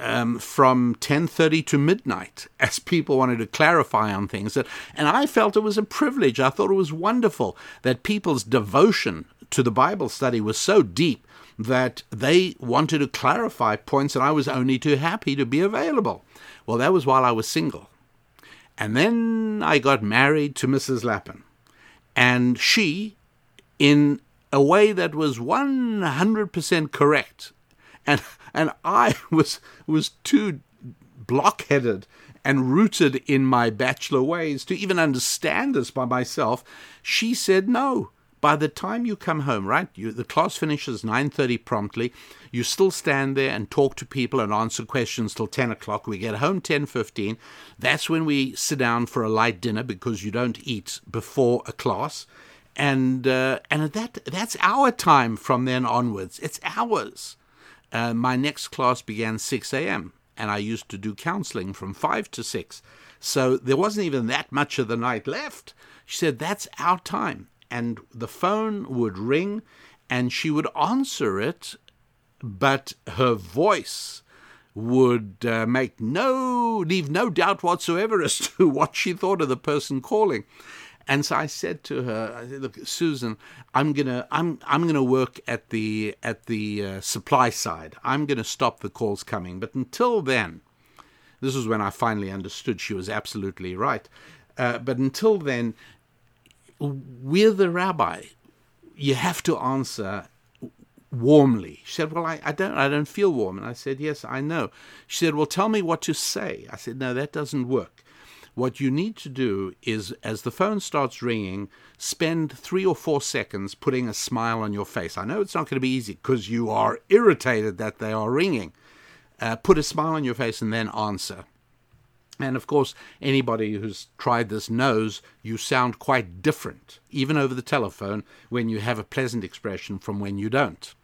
Um, from ten thirty to midnight as people wanted to clarify on things. That, and I felt it was a privilege. I thought it was wonderful that people's devotion to the Bible study was so deep that they wanted to clarify points, and I was only too happy to be available. Well, that was while I was single. And then I got married to Missus Lapin. And she, in a way that was one hundred percent correct, And and I was was too blockheaded and rooted in my bachelor ways to even understand this by myself. She said, no, by the time you come home, right, you, the class finishes nine thirty promptly. You still stand there and talk to people and answer questions till ten o'clock. We get home ten fifteen. That's when we sit down for a light dinner because you don't eat before a class. And uh, and that that's our time from then onwards. It's ours. Uh, my next class began six a.m., and I used to do counseling from five to six. So there wasn't even that much of the night left. She said, that's our time. And the phone would ring, and she would answer it, but her voice would uh, make no, leave no doubt whatsoever as to what she thought of the person calling. And so I said to her, I said, "Look, Susan, I'm gonna, I'm, I'm gonna work at the at the uh, supply side. I'm gonna stop the calls coming. But until then," this is when I finally understood she was absolutely right. Uh, but until then, we're the rabbi. You have to answer warmly. She said, "Well, I, I don't, I don't feel warm." And I said, "Yes, I know." She said, "Well, tell me what to say." I said, "No, that doesn't work. What you need to do is, as the phone starts ringing, spend three or four seconds putting a smile on your face. I know it's not going to be easy because you are irritated that they are ringing. Uh, put a smile on your face and then answer." And of course, anybody who's tried this knows you sound quite different, even over the telephone, when you have a pleasant expression from when you don't.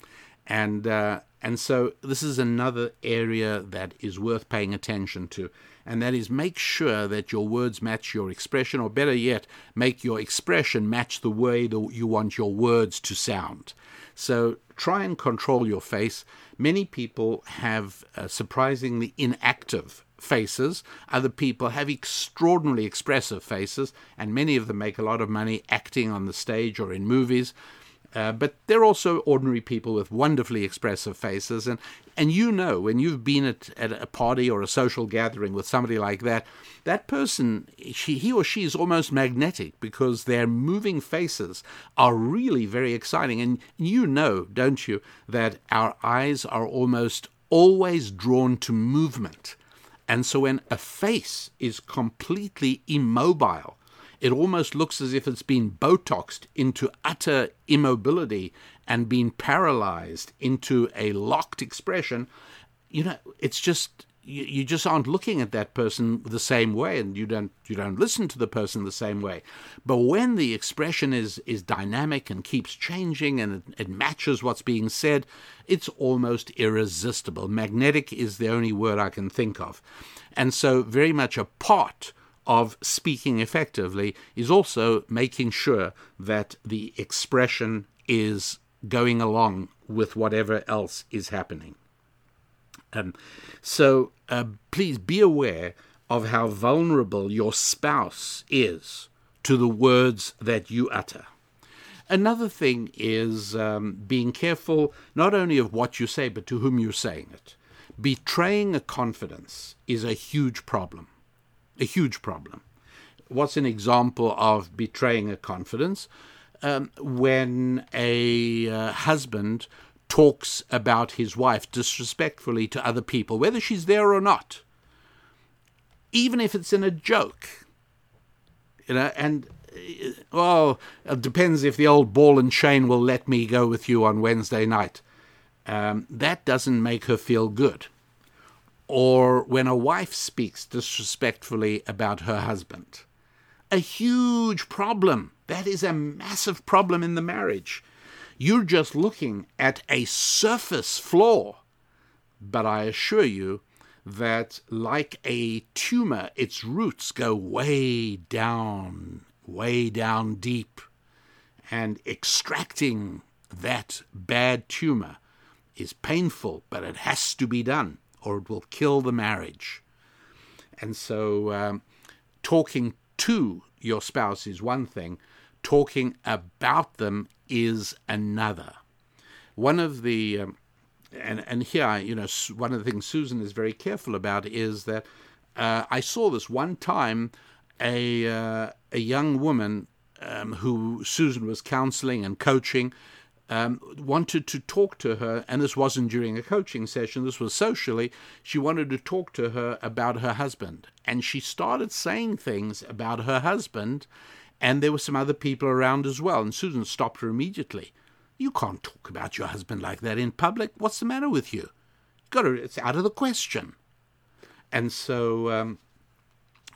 And uh, and so this is another area that is worth paying attention to, and that is make sure that your words match your expression, or better yet, make your expression match the way that you want your words to sound. So try and control your face. Many people have uh, surprisingly inactive faces. Other people have extraordinarily expressive faces, and many of them make a lot of money acting on the stage or in movies. Uh, but they're also ordinary people with wonderfully expressive faces. And, and you know, when you've been at, at a party or a social gathering with somebody like that, that person, she, he or she is almost magnetic because their moving faces are really very exciting. And you know, don't you, that our eyes are almost always drawn to movement. And so when a face is completely immobile, it almost looks as if it's been Botoxed into utter immobility and been paralyzed into a locked expression. You know, it's just, you, you just aren't looking at that person the same way, and you don't you don't listen to the person the same way. But when the expression is is dynamic and keeps changing and it, it matches what's being said, it's almost irresistible. Magnetic is the only word I can think of. And so very much a part of speaking effectively is also making sure that the expression is going along with whatever else is happening. Um, so uh, please be aware of how vulnerable your spouse is to the words that you utter. Another thing is um, being careful not only of what you say, but to whom you're saying it. Betraying a confidence is a huge problem. A huge problem. What's an example of betraying a confidence? Um, when a uh, husband talks about his wife disrespectfully to other people, whether she's there or not, even if it's in a joke, you know, and, well, it depends if the old ball and chain will let me go with you on Wednesday night. Um, that doesn't make her feel good. Or when a wife speaks disrespectfully about her husband. A huge problem. That is a massive problem in the marriage. You're just looking at a surface flaw. But I assure you that, like a tumor, its roots go way down, way down deep. And extracting that bad tumor is painful, but it has to be done, or it will kill the marriage. And so um, talking to your spouse is one thing. Talking about them is another. One of the, um, and, and here, you know, one of the things Susan is very careful about is that uh, I saw this one time, a, uh, a young woman um, who Susan was counseling and coaching, Um, wanted to talk to her, and this wasn't during a coaching session, this was socially. She wanted to talk to her about her husband, and she started saying things about her husband, and there were some other people around as well, and Susan stopped her immediately. You can't talk about your husband like that in public. What's the matter with you? Got to, it's out of the question. And so um,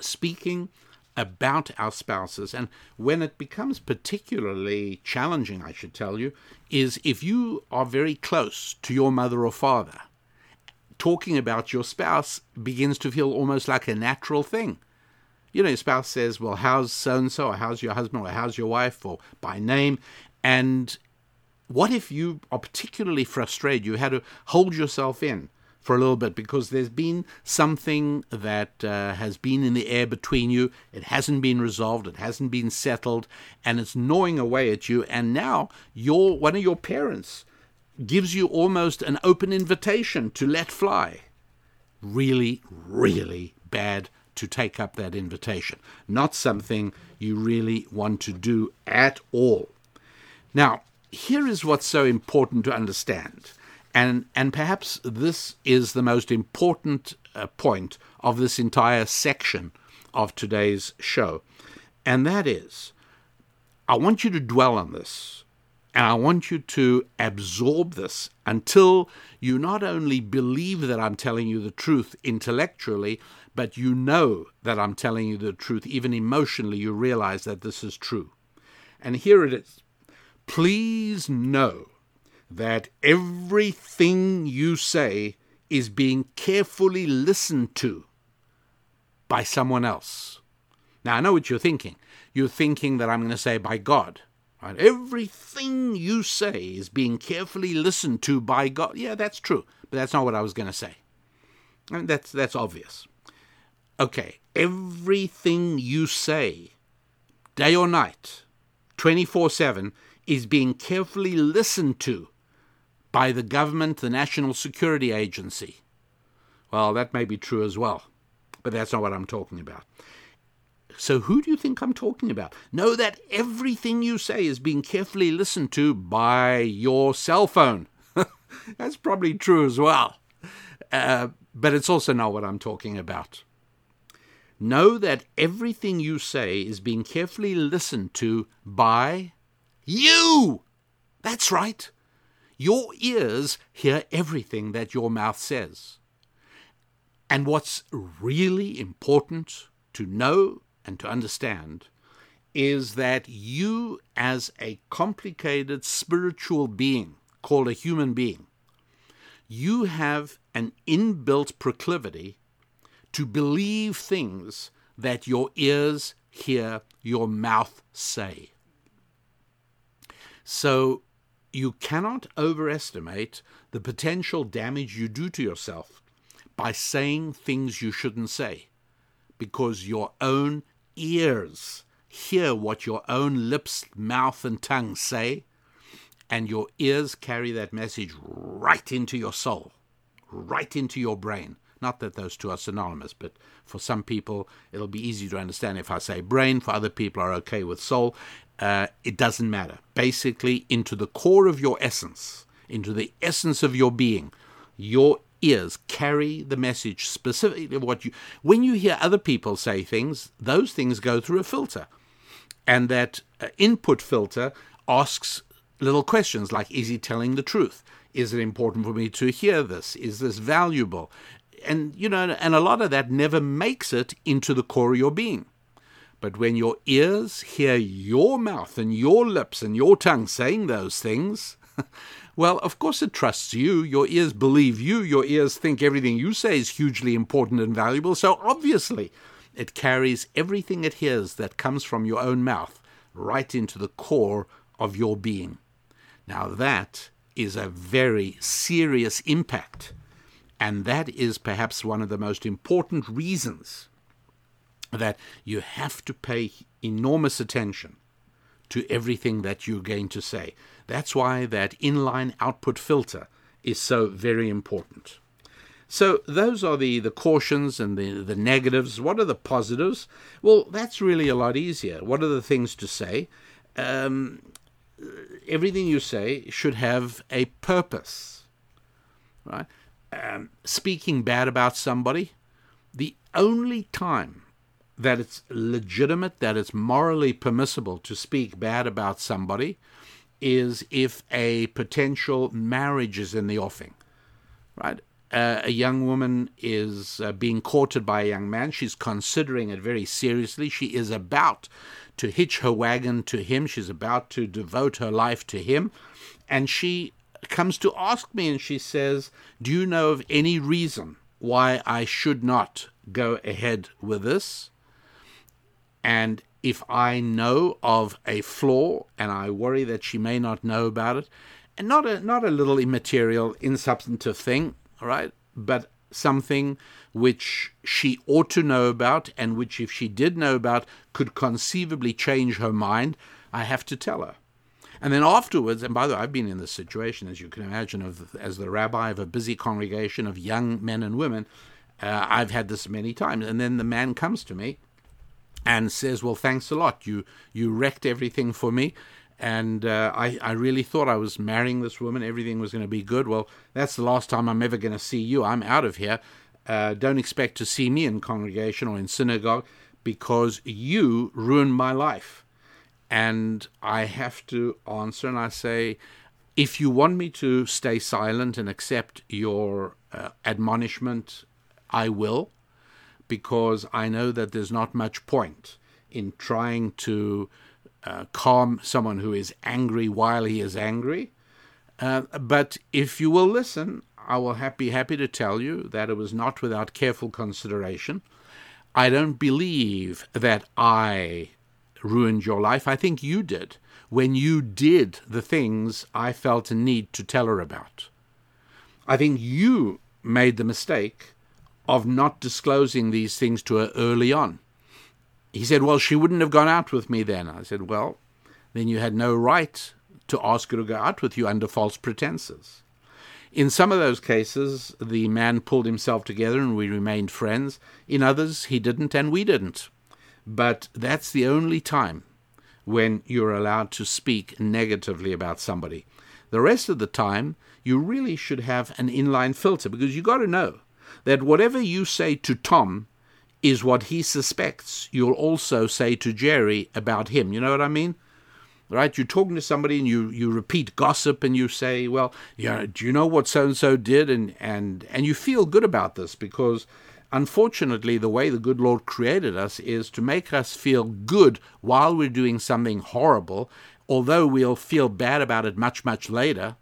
speaking about our spouses, and when it becomes particularly challenging, I should tell you, is if you are very close to your mother or father, talking about your spouse begins to feel almost like a natural thing. You know, your spouse says, well, how's so-and-so, or how's your husband, or how's your wife, or by name, and what if you are particularly frustrated? You had to hold yourself in for a little bit, because there's been something that uh, has been in the air between you. It hasn't been resolved, it hasn't been settled, and it's gnawing away at you. And now your one of your parents gives you almost an open invitation to let fly. Really, really bad to take up that invitation. Not something you really want to do at all. Now, here is what's so important to understand. And and perhaps this is the most important uh, point of this entire section of today's show. And that is, I want you to dwell on this, and I want you to absorb this until you not only believe that I'm telling you the truth intellectually, but you know that I'm telling you the truth. Even emotionally, you realize that this is true. And here it is. Please know that everything you say is being carefully listened to by someone else. Now, I know what you're thinking. You're thinking that I'm going to say by God. Right? Everything you say is being carefully listened to by God. Yeah, that's true, but that's not what I was going to say. I mean, that's, that's obvious. Okay, everything you say, day or night, twenty-four seven, is being carefully listened to by the government, the National Security Agency. Well, that may be true as well, but that's not what I'm talking about. So who do you think I'm talking about? Know that everything you say is being carefully listened to by your cell phone. That's probably true as well. uh, but it's also not what I'm talking about. Know that everything you say is being carefully listened to by you. That's right. Your ears hear everything that your mouth says. And what's really important to know and to understand is that you, as a complicated spiritual being called a human being, you have an inbuilt proclivity to believe things that your ears hear your mouth say. So you cannot overestimate the potential damage you do to yourself by saying things you shouldn't say, because your own ears hear what your own lips, mouth, and tongue say, and your ears carry that message right into your soul, right into your brain. Not that those two are synonymous, but for some people, it'll be easy to understand if I say brain. For other people are okay with soul. Uh, it doesn't matter. Basically, into the core of your essence, into the essence of your being, your ears carry the message specifically what you... When you hear other people say things, those things go through a filter. And that uh, input filter asks little questions like, is he telling the truth? Is it important for me to hear this? Is this valuable? And, you know, and a lot of that never makes it into the core of your being. But when your ears hear your mouth and your lips and your tongue saying those things, well, of course it trusts you. Your ears believe you. Your ears think everything you say is hugely important and valuable. So obviously it carries everything it hears that comes from your own mouth right into the core of your being. Now that is a very serious impact. And that is perhaps one of the most important reasons that you have to pay enormous attention to everything that you're going to say. That's why that inline output filter is so very important. So those are the, the cautions and the, the negatives. What are the positives? Well, that's really a lot easier. What are the things to say? Um, everything you say should have a purpose, right? Um, speaking bad about somebody, the only time that it's legitimate, that it's morally permissible to speak bad about somebody is if a potential marriage is in the offing, right? Uh, a young woman is uh, being courted by a young man. She's considering it very seriously. She is about to hitch her wagon to him. She's about to devote her life to him. And she comes to ask me and she says, do you know of any reason why I should not go ahead with this? And if I know of a flaw, and I worry that she may not know about it, and not a, not a little immaterial, insubstantive thing, all right, but something which she ought to know about and which, if she did know about, could conceivably change her mind, I have to tell her. And then afterwards, and by the way, I've been in this situation, as you can imagine, of, as the rabbi of a busy congregation of young men and women, uh, I've had this many times. And then the man comes to me and says, well, thanks a lot. You you wrecked everything for me. And uh, I, I really thought I was marrying this woman. Everything was going to be good. Well, that's the last time I'm ever going to see you. I'm out of here. Uh, don't expect to see me in congregation or in synagogue because you ruined my life. And I have to answer, and I say, if you want me to stay silent and accept your uh, admonishment, I will, because I know that there's not much point in trying to uh, calm someone who is angry while he is angry. Uh, but if you will listen, I will be happy to tell you that it was not without careful consideration. I don't believe that I... ruined your life. I think you did when you did the things I felt a need to tell her about. I think you made the mistake of not disclosing these things to her early on. He said, well, she wouldn't have gone out with me then. I said, well, then you had no right to ask her to go out with you under false pretenses. In some of those cases, the man pulled himself together and we remained friends. In others, he didn't and we didn't. But that's the only time when you're allowed to speak negatively about somebody. The rest of the time, you really should have an inline filter, because you got to know that whatever you say to Tom is what he suspects you'll also say to Jerry about him. You know what I mean? Right? You're talking to somebody and you, you repeat gossip and you say, well, you know, do you know what so-and-so did? And, and, and you feel good about this because, unfortunately, the way the good Lord created us is to make us feel good while we're doing something horrible, although we'll feel bad about it much, much later,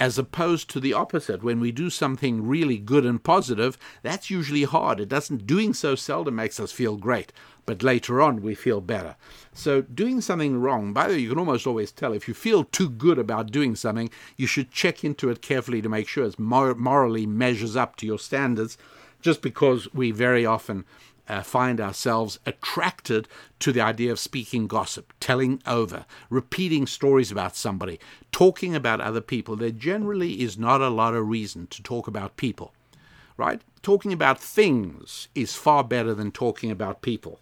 as opposed to the opposite. When we do something really good and positive, that's usually hard. It doesn't, doing so seldom makes us feel great, but later on we feel better. So doing something wrong, by the way, you can almost always tell if you feel too good about doing something, you should check into it carefully to make sure it mor- morally measures up to your standards, just because we very often Uh, find ourselves attracted to the idea of speaking gossip, telling over, repeating stories about somebody, talking about other people. There generally is not a lot of reason to talk about people, right? Talking about things is far better than talking about people.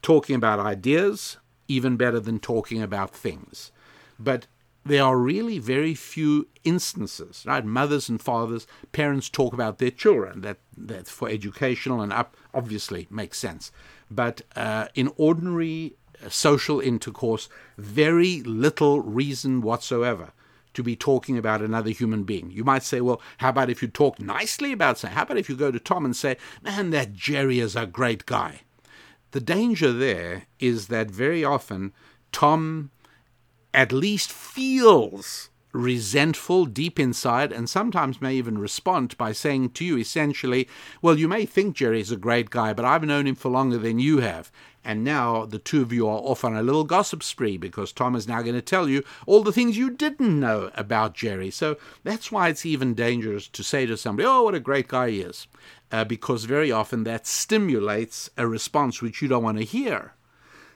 Talking about ideas, even better than talking about things. But there are really very few instances, right? Mothers and fathers, parents talk about their children. That, that for educational and up, obviously makes sense. But uh, in ordinary social intercourse, very little reason whatsoever to be talking about another human being. You might say, well, how about if you talk nicely about something? How about if you go to Tom and say, man, that Jerry is a great guy? The danger there is that very often Tom at least feels resentful deep inside and sometimes may even respond by saying to you essentially, well, you may think Jerry's a great guy, but I've known him for longer than you have. And now the two of you are off on a little gossip spree because Tom is now going to tell you all the things you didn't know about Jerry. So that's why it's even dangerous to say to somebody, oh, what a great guy he is, uh, because very often that stimulates a response which you don't want to hear.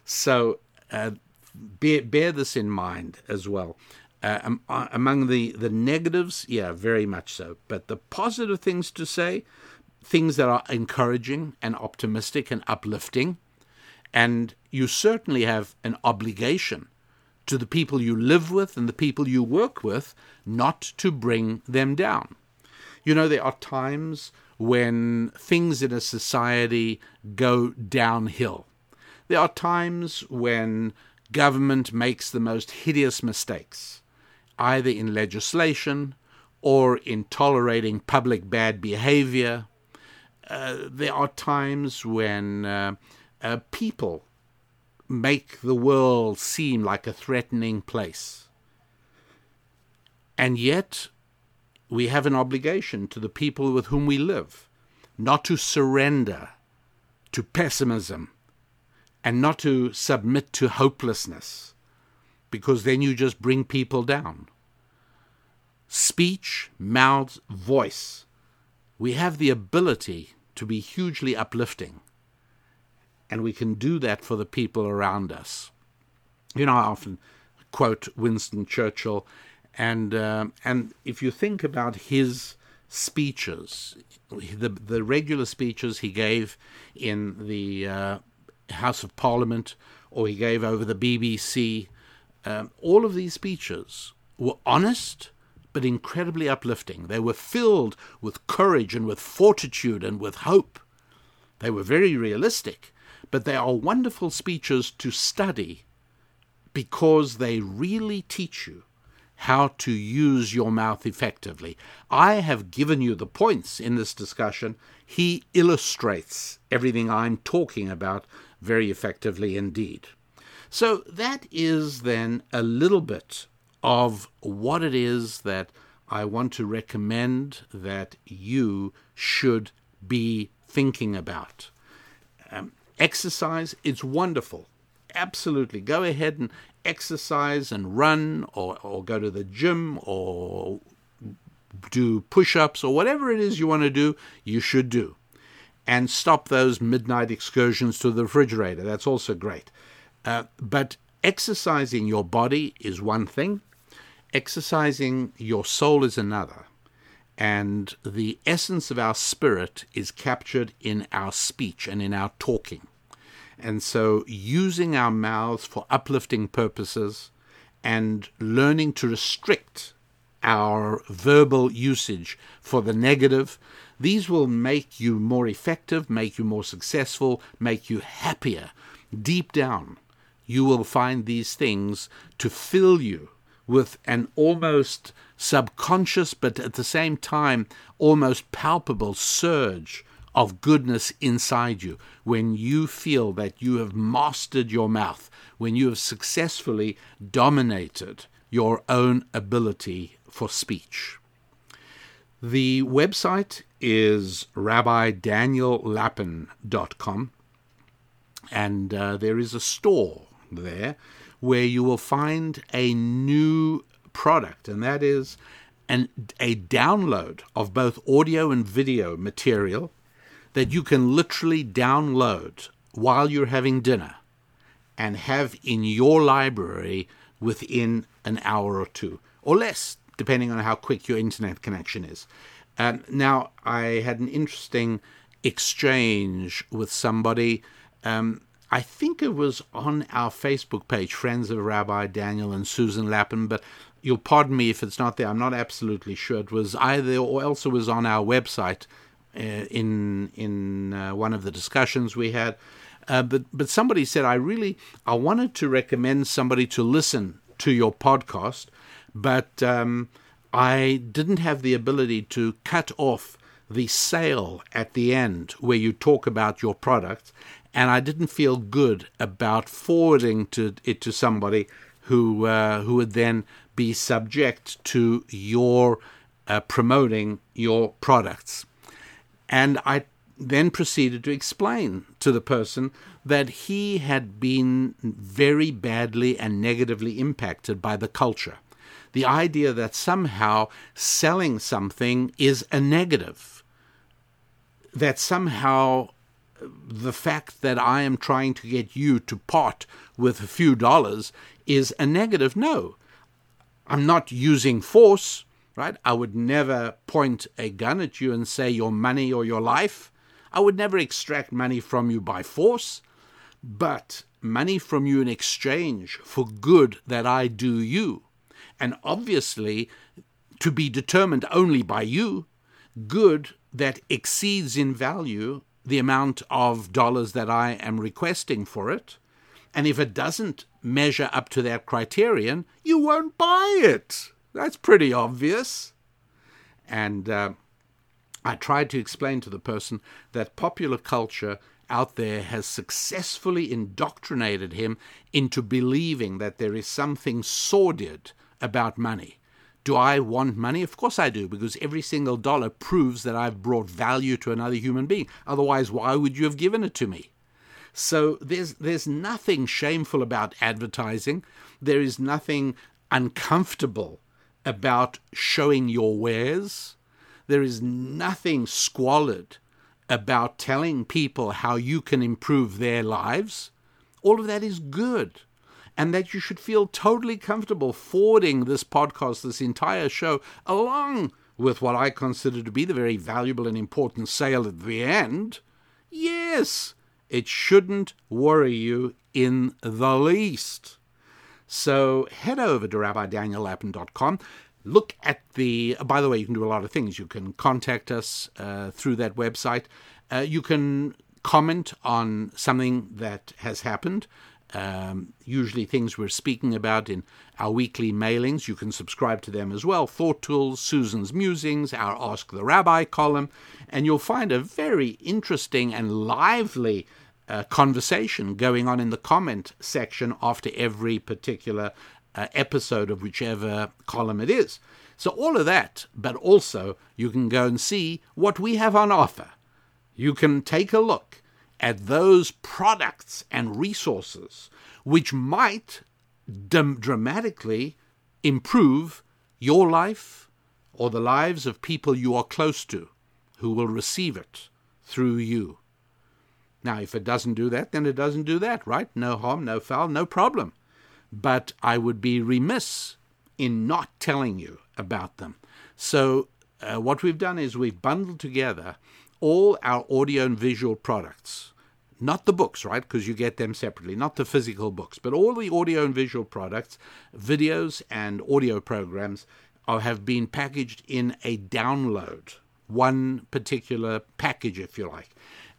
So uh, Bear, bear this in mind as well. Uh, um, uh, among the, the negatives, yeah, very much so. But the positive things to say, things that are encouraging and optimistic and uplifting. And you certainly have an obligation to the people you live with and the people you work with not to bring them down. You know, there are times when things in a society go downhill. There are times when government makes the most hideous mistakes, either in legislation or in tolerating public bad behavior. Uh, there are times when uh, uh, people make the world seem like a threatening place. And yet, we have an obligation to the people with whom we live not to surrender to pessimism, and not to submit to hopelessness, because then you just bring people down. Speech, mouth, voice. We have the ability to be hugely uplifting, and we can do that for the people around us. You know, I often quote Winston Churchill, and um, and if you think about his speeches, the, the regular speeches he gave in the Uh, House of Parliament, or he gave over the B B C. Um, all of these speeches were honest, but incredibly uplifting. They were filled with courage and with fortitude and with hope. They were very realistic, but they are wonderful speeches to study because they really teach you how to use your mouth effectively. I have given you the points in this discussion. He illustrates everything I'm talking about very effectively indeed. So that is then a little bit of what it is that I want to recommend that you should be thinking about. Um, exercise, it's wonderful. Absolutely. Go ahead and exercise and run or, or go to the gym or do push-ups or whatever it is you want to do, you should do. And stop those midnight excursions to the refrigerator. That's also great. Uh, but exercising your body is one thing. Exercising your soul is another. And the essence of our spirit is captured in our speech and in our talking. And so using our mouths for uplifting purposes and learning to restrict our verbal usage for the negative. These will make you more effective, make you more successful, make you happier. Deep down, you will find these things to fill you with an almost subconscious, but at the same time, almost palpable surge of goodness inside you when you feel that you have mastered your mouth, when you have successfully dominated your own ability for speech. The website is rabbi daniel lapin dot com, and uh, there is a store there where you will find a new product, and that is an, a download of both audio and video material that you can literally download while you're having dinner and have in your library within an hour or two, or less, depending on how quick your internet connection is. Um, now, I had an interesting exchange with somebody. Um, I think it was on our Facebook page, Friends of Rabbi Daniel and Susan Lapin, but you'll pardon me if it's not there. I'm not absolutely sure. It was either, or else it was on our website, Uh, in in uh, one of the discussions we had, uh, but but somebody said, I really I wanted to recommend somebody to listen to your podcast, but um, I didn't have the ability to cut off the sale at the end where you talk about your product, and I didn't feel good about forwarding to it to somebody who uh, who would then be subject to your uh, promoting your products. And I then proceeded to explain to the person that he had been very badly and negatively impacted by the culture. The idea that somehow selling something is a negative, that somehow the fact that I am trying to get you to part with a few dollars is a negative. No, I'm not using force. Right? I would never point a gun at you and say your money or your life. I would never extract money from you by force, but money from you in exchange for good that I do you. And obviously, to be determined only by you, good that exceeds in value the amount of dollars that I am requesting for it. And if it doesn't measure up to that criterion, you won't buy it. That's pretty obvious. And uh, I tried to explain to the person that popular culture out there has successfully indoctrinated him into believing that there is something sordid about money. Do I want money? Of course I do, because every single dollar proves that I've brought value to another human being. Otherwise, why would you have given it to me? So there's there's nothing shameful about advertising. There is nothing uncomfortable about showing your wares. There is nothing squalid about telling people how you can improve their lives. All of that is good, and that you should feel totally comfortable forwarding this podcast, this entire show, along with what I consider to be the very valuable and important sale at the end. Yes, it shouldn't worry you in the least. So head over to rabbi daniel lapin dot com. Look at the, by the way, you can do a lot of things. You can contact us uh, through that website. Uh, you can comment on something that has happened, um, usually things we're speaking about in our weekly mailings. You can subscribe to them as well. Thought Tools, Susan's Musings, our Ask the Rabbi column, and you'll find a very interesting and lively Uh, conversation going on in the comment section after every particular uh, episode of whichever column it is. So all of that, but also you can go and see what we have on offer. You can take a look at those products and resources which might d- dramatically improve your life or the lives of people you are close to who will receive it through you. Now, if it doesn't do that, then it doesn't do that, right? No harm, no foul, no problem. But I would be remiss in not telling you about them. So uh, what we've done is we've bundled together all our audio and visual products, not the books, right? Because you get them separately, not the physical books, but all the audio and visual products, videos and audio programs or have been packaged in a download, one particular package, if you like.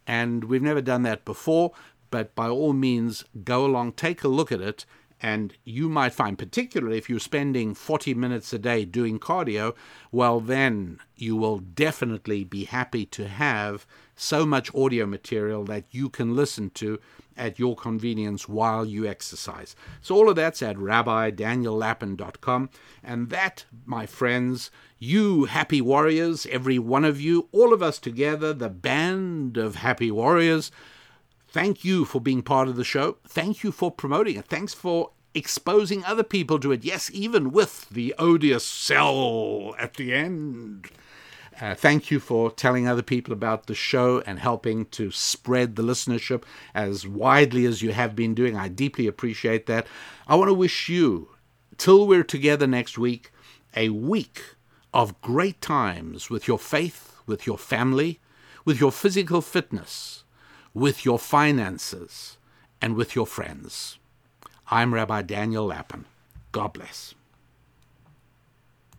And we've never done that before, but by all means, go along, take a look at it, and you might find, particularly if you're spending forty minutes a day doing cardio, well, then you will definitely be happy to have so much audio material that you can listen to at your convenience while you exercise. So all of that's at rabbi daniel lapin dot com. And that, my friends, you happy warriors, every one of you, all of us together, the band of happy warriors, thank you for being part of the show. Thank you for promoting it. Thanks for exposing other people to it. Yes, even with the odious sell at the end. Uh, thank you for telling other people about the show and helping to spread the listenership as widely as you have been doing. I deeply appreciate that. I want to wish you, till we're together next week, a week of great times with your faith, with your family, with your physical fitness, with your finances, and with your friends. I'm Rabbi Daniel Lapin. God bless.